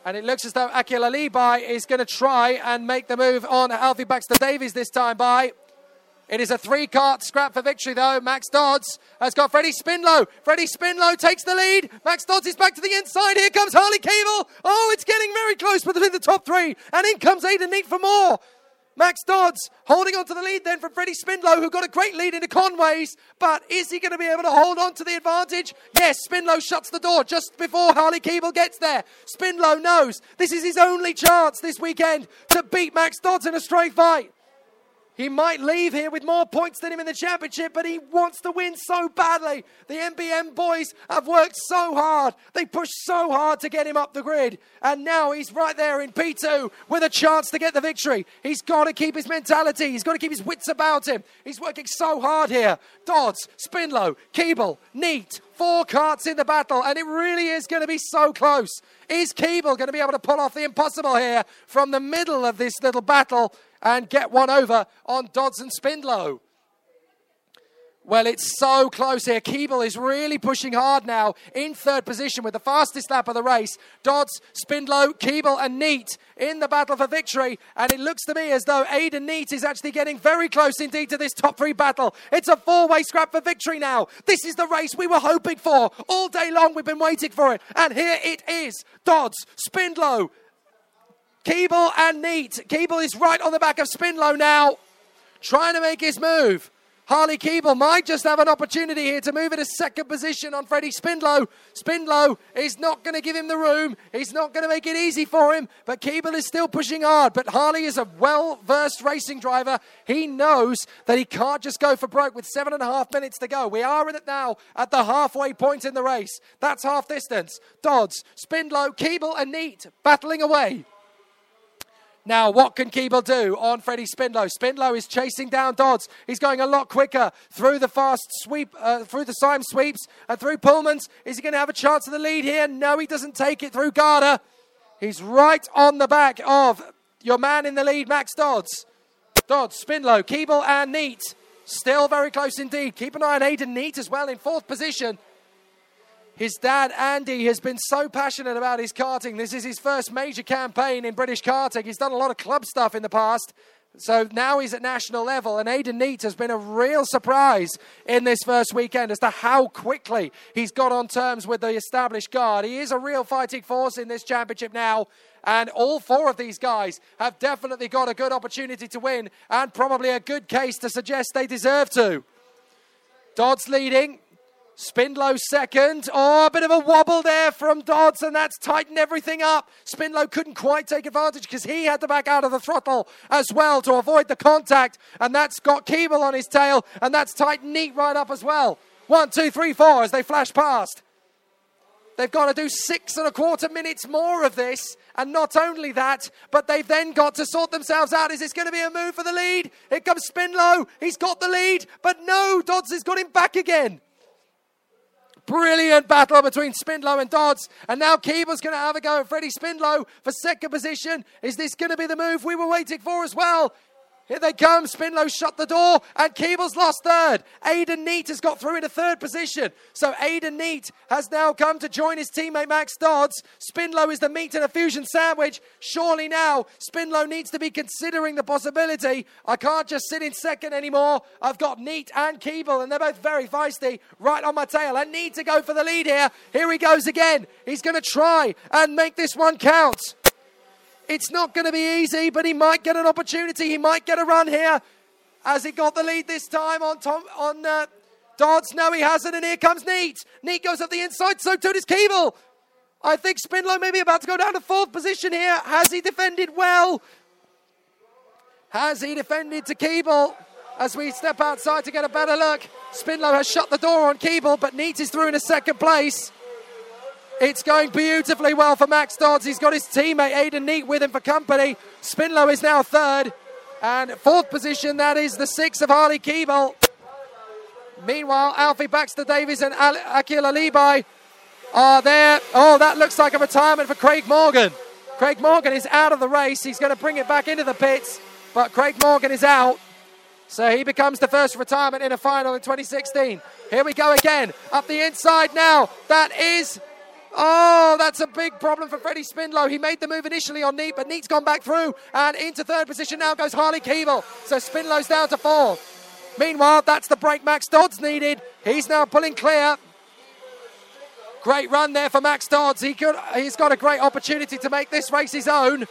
And it looks as though Akhil Alibhai is going to try and make the move on Alfie Baxter-Davies this time by. It is a three-cart scrap for victory, though. Max Dodds has got Freddie Spindlow. Freddie Spindlow takes the lead. Max Dodds is back to the inside. Here comes Harley Keeble. Oh, it's getting very close between the top three. And in comes Aidan Neat for more. Max Dodds holding on to the lead then from Freddie Spindlow, who got a great lead into Conway's. But is he going to be able to hold on to the advantage? Yes, Spindlow shuts the door just before Harley Keeble gets there. Spindlow knows this is his only chance this weekend to beat Max Dodds in a straight fight. He might leave here with more points than him in the championship, but he wants to win so badly. The M B M boys have worked so hard. They pushed so hard to get him up the grid. And now he's right there in P two with a chance to get the victory. He's got to keep his mentality. He's got to keep his wits about him. He's working so hard here. Dodds, Spindlow, Keeble, Neat. Four carts in the battle, and it really is going to be so close. Is Keeble going to be able to pull off the impossible here from the middle of this little battle and get one over on Dodds and Spindlow? Well, it's so close here. Keeble is really pushing hard now in third position with the fastest lap of the race. Dodds, Spindlow, Keeble and Neat in the battle for victory. And it looks to me as though Aidan Neat is actually getting very close indeed to this top three battle. It's a four-way scrap for victory now. This is the race we were hoping for. All day long we've been waiting for it. And here it is. Dodds, Spindlow, Keeble and Neat. Keeble is right on the back of Spindlow now, trying to make his move. Harley Keeble might just have an opportunity here to move in a second position on Freddie Spindlow. Spindlow is not going to give him the room. He's not going to make it easy for him. But Keeble is still pushing hard. But Harley is a well-versed racing driver. He knows that he can't just go for broke with seven and a half minutes to go. We are in it now at the halfway point in the race. That's half distance. Dodds, Spindlow, Keeble and Neat battling away. Now, what can Keeble do on Freddie Spindlow? Spindlow is chasing down Dodds. He's going a lot quicker through the fast sweep, uh, through the Syme sweeps and through Pullman's. Is he going to have a chance of the lead here? No, he doesn't take it through Garda. He's right on the back of your man in the lead, Max Dodds. Dodds, Spindlow, Keeble and Neat. Still very close indeed. Keep an eye on Aidan Neat as well in fourth position. His dad, Andy, has been so passionate about his karting. This is his first major campaign in British karting. He's done a lot of club stuff in the past. So now he's at national level. And Aidan Neat has been a real surprise in this first weekend as to how quickly he's got on terms with the established guard. He is a real fighting force in this championship now. And all four of these guys have definitely got a good opportunity to win and probably a good case to suggest they deserve to. Dodds leading. Spindlow second. Oh, a bit of a wobble there from Dodds, and that's tightened everything up. Spindlow couldn't quite take advantage because he had to back out of the throttle as well to avoid the contact, and that's got Keeble on his tail, and that's tightened Neat right up as well. One, two, three, four as they flash past. They've got to do six and a quarter minutes more of this. And not only that, but they've then got to sort themselves out. Is this going to be a move for the lead? Here comes Spindlow. He's got the lead. But no, Dodds has got him back again. Brilliant battle between Spindlow and Dodds. And now Keeble's going to have a go at Freddie Spindlow for second position. Is this going to be the move we were waiting for as well? Here they come. Spindlow shut the door and Keeble's lost third. Aidan Neat has got through into third position. So Aidan Neat has now come to join his teammate Max Dodds. Spindlow is the meat in a fusion sandwich. Surely now Spindlow needs to be considering the possibility. I can't just sit in second anymore. I've got Neat and Keeble and they're both very feisty right on my tail. I need to go for the lead here. Here he goes again. He's going to try and make this one count. It's not going to be easy, but he might get an opportunity. He might get a run here. Has he got the lead this time on Tom, on uh, Dodds? No, he hasn't. And here comes Neat. Neat goes up the inside. So too does Keeble. I think Spindlow may be about to go down to fourth position here. Has he defended well? Has he defended to Keeble? As we step outside to get a better look. Spindlow has shut the door on Keeble, but Neat is through in a second place. It's going beautifully well for Max Dodds. He's got his teammate Aidan Neat with him for company. Spindlow is now third. And fourth position, that is the six of Harley Keeble. Meanwhile, Alfie Baxter-Davies and Al- Akhil Alibhai are there. Oh, that looks like a retirement for Craig Morgan. Craig Morgan is out of the race. He's going to bring it back into the pits. But Craig Morgan is out. So he becomes the first retirement in a final in twenty sixteen. Here we go again. Up the inside now. That is... Oh, that's a big problem for Freddie Spindlow. He made the move initially on Neat, but Neat's gone back through. And into third position now goes Harley Keeble. So Spindlow's down to fourth. Meanwhile, that's the break Max Dodds needed. He's now pulling clear. Great run there for Max Dodds. He could, he's got a great opportunity to make this race his own.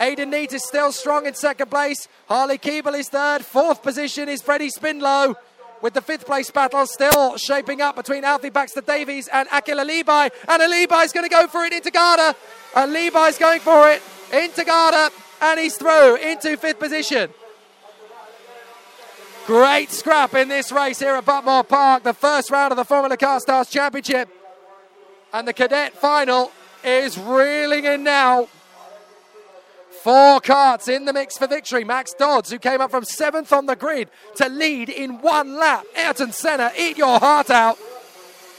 Aidan Neat is still strong in second place. Harley Keeble is third. Fourth position is Freddie Spindlow, with the fifth place battle still shaping up between Alfie Baxter-Davies and Akhil Alibhai. And Alibhai's going to go for it into Garda. Alibhai's going for it into Garda. And he's through into fifth position. Great scrap in this race here at Butmore Park. The first round of the Formula Kart Stars Championship. And the cadet final is reeling in now. Four karts in the mix for victory. Max Dodds, who came up from seventh on the grid to lead in one lap. Ayrton Senna, eat your heart out.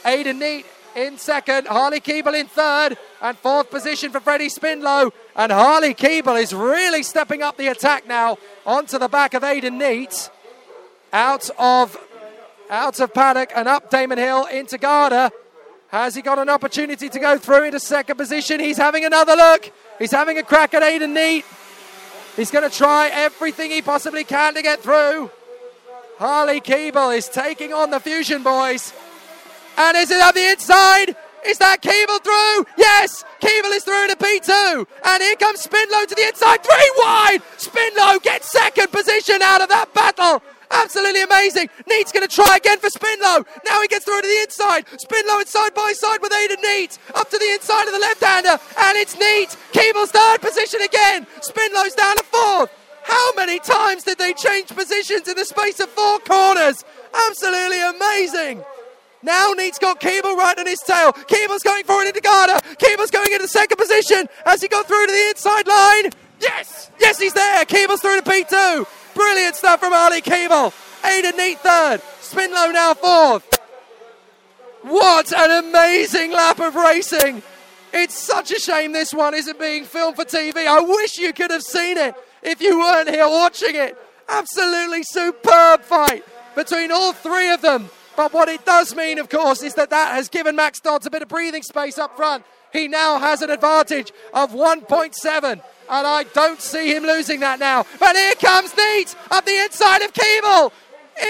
Aidan Neat in second. Harley Keeble in third. And fourth position for Freddie Spindlow. And Harley Keeble is really stepping up the attack now onto the back of Aidan Neat. Out of, out of paddock and up Damon Hill into Garda. Has he got an opportunity to go through into second position? He's having another look. He's having a crack at Aidan Neat. He's going to try everything he possibly can to get through. Harley Keeble is taking on the Fusion boys. And is it up the inside? Is that Keeble through? Yes! Keeble is through to P two. And here comes Spindlow to the inside. Three wide! Spindlow gets second position out of that battle. Absolutely amazing. Neat's going to try again for Spindlow. Now he gets through to the inside. Spindlow is side by side with Aidan Neat. Up to the inside of the left-hander. And it's Neat. Keeble's third position again. Spindlow's down to fourth. How many times did they change positions in the space of four corners? Absolutely amazing. Now Neat's got Keeble right on his tail. Keeble's going forward into Garda. Keeble's going into second position. Has he got through to the inside line? Yes. Yes, he's there. Keeble's through to P two. Brilliant stuff from Harley Keeble. Aidan Neat third. Spindlow now fourth. What an amazing lap of racing. It's such a shame this one isn't being filmed for T V. I wish you could have seen it if you weren't here watching it. Absolutely superb fight between all three of them. But what it does mean, of course, is that that has given Max Dodds a bit of breathing space up front. He now has an advantage of one point seven. And I don't see him losing that now. But here comes Neat up the inside of Keeble.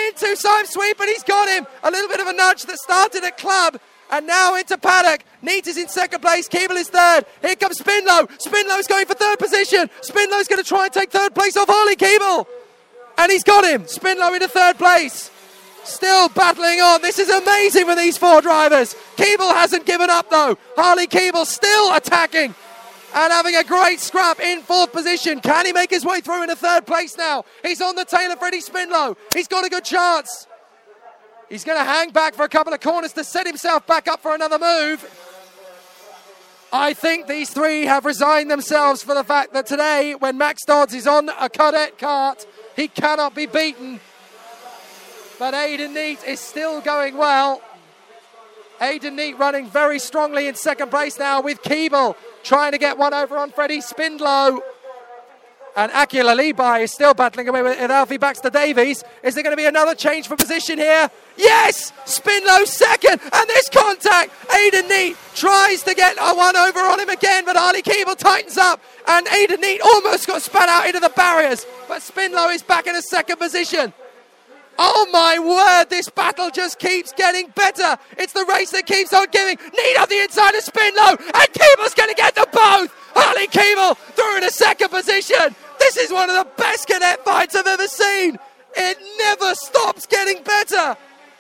Into side sweep, and he's got him. A little bit of a nudge that started at club. And now into paddock. Neat is in second place. Keeble is third. Here comes Spindlow. Spindlow's going for third position. Spindlow's going to try and take third place off Harley Keeble. And he's got him. Spindlow into third place. Still battling on. This is amazing for these four drivers. Keeble hasn't given up, though. Harley Keeble still attacking. And having a great scrap in fourth position. Can he make his way through into third place now? He's on the tail of Freddie Spindlow. He's got a good chance. He's going to hang back for a couple of corners to set himself back up for another move. I think these three have resigned themselves for the fact that today, when Max Dodds is on a cadet kart, he cannot be beaten. But Aidan Neat is still going well. Aidan Neat running very strongly in second place now, with Keeble trying to get one over on Freddie Spindlow. And Akhil Alibhai is still battling away with Alfie Baxter-Davies. Is there going to be another change for position here? Yes! Spindlow second! And this contact! Aidan Neat tries to get a one over on him again, but Harley Keeble tightens up, and Aidan Neat almost got spat out into the barriers. But Spindlow is back in a second position. Oh my word, this battle just keeps getting better. It's the race that keeps on giving. Neat on the inside of Spindlow, and Keeble's going to get them both. Harley Keeble through in a second position. This is one of the best cadet fights I've ever seen. It never stops getting better.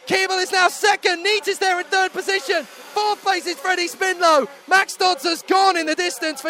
Keeble is now second. Neat is there in third position. Fourth place is Freddie Spindlow. Max Dodds has gone in the distance for...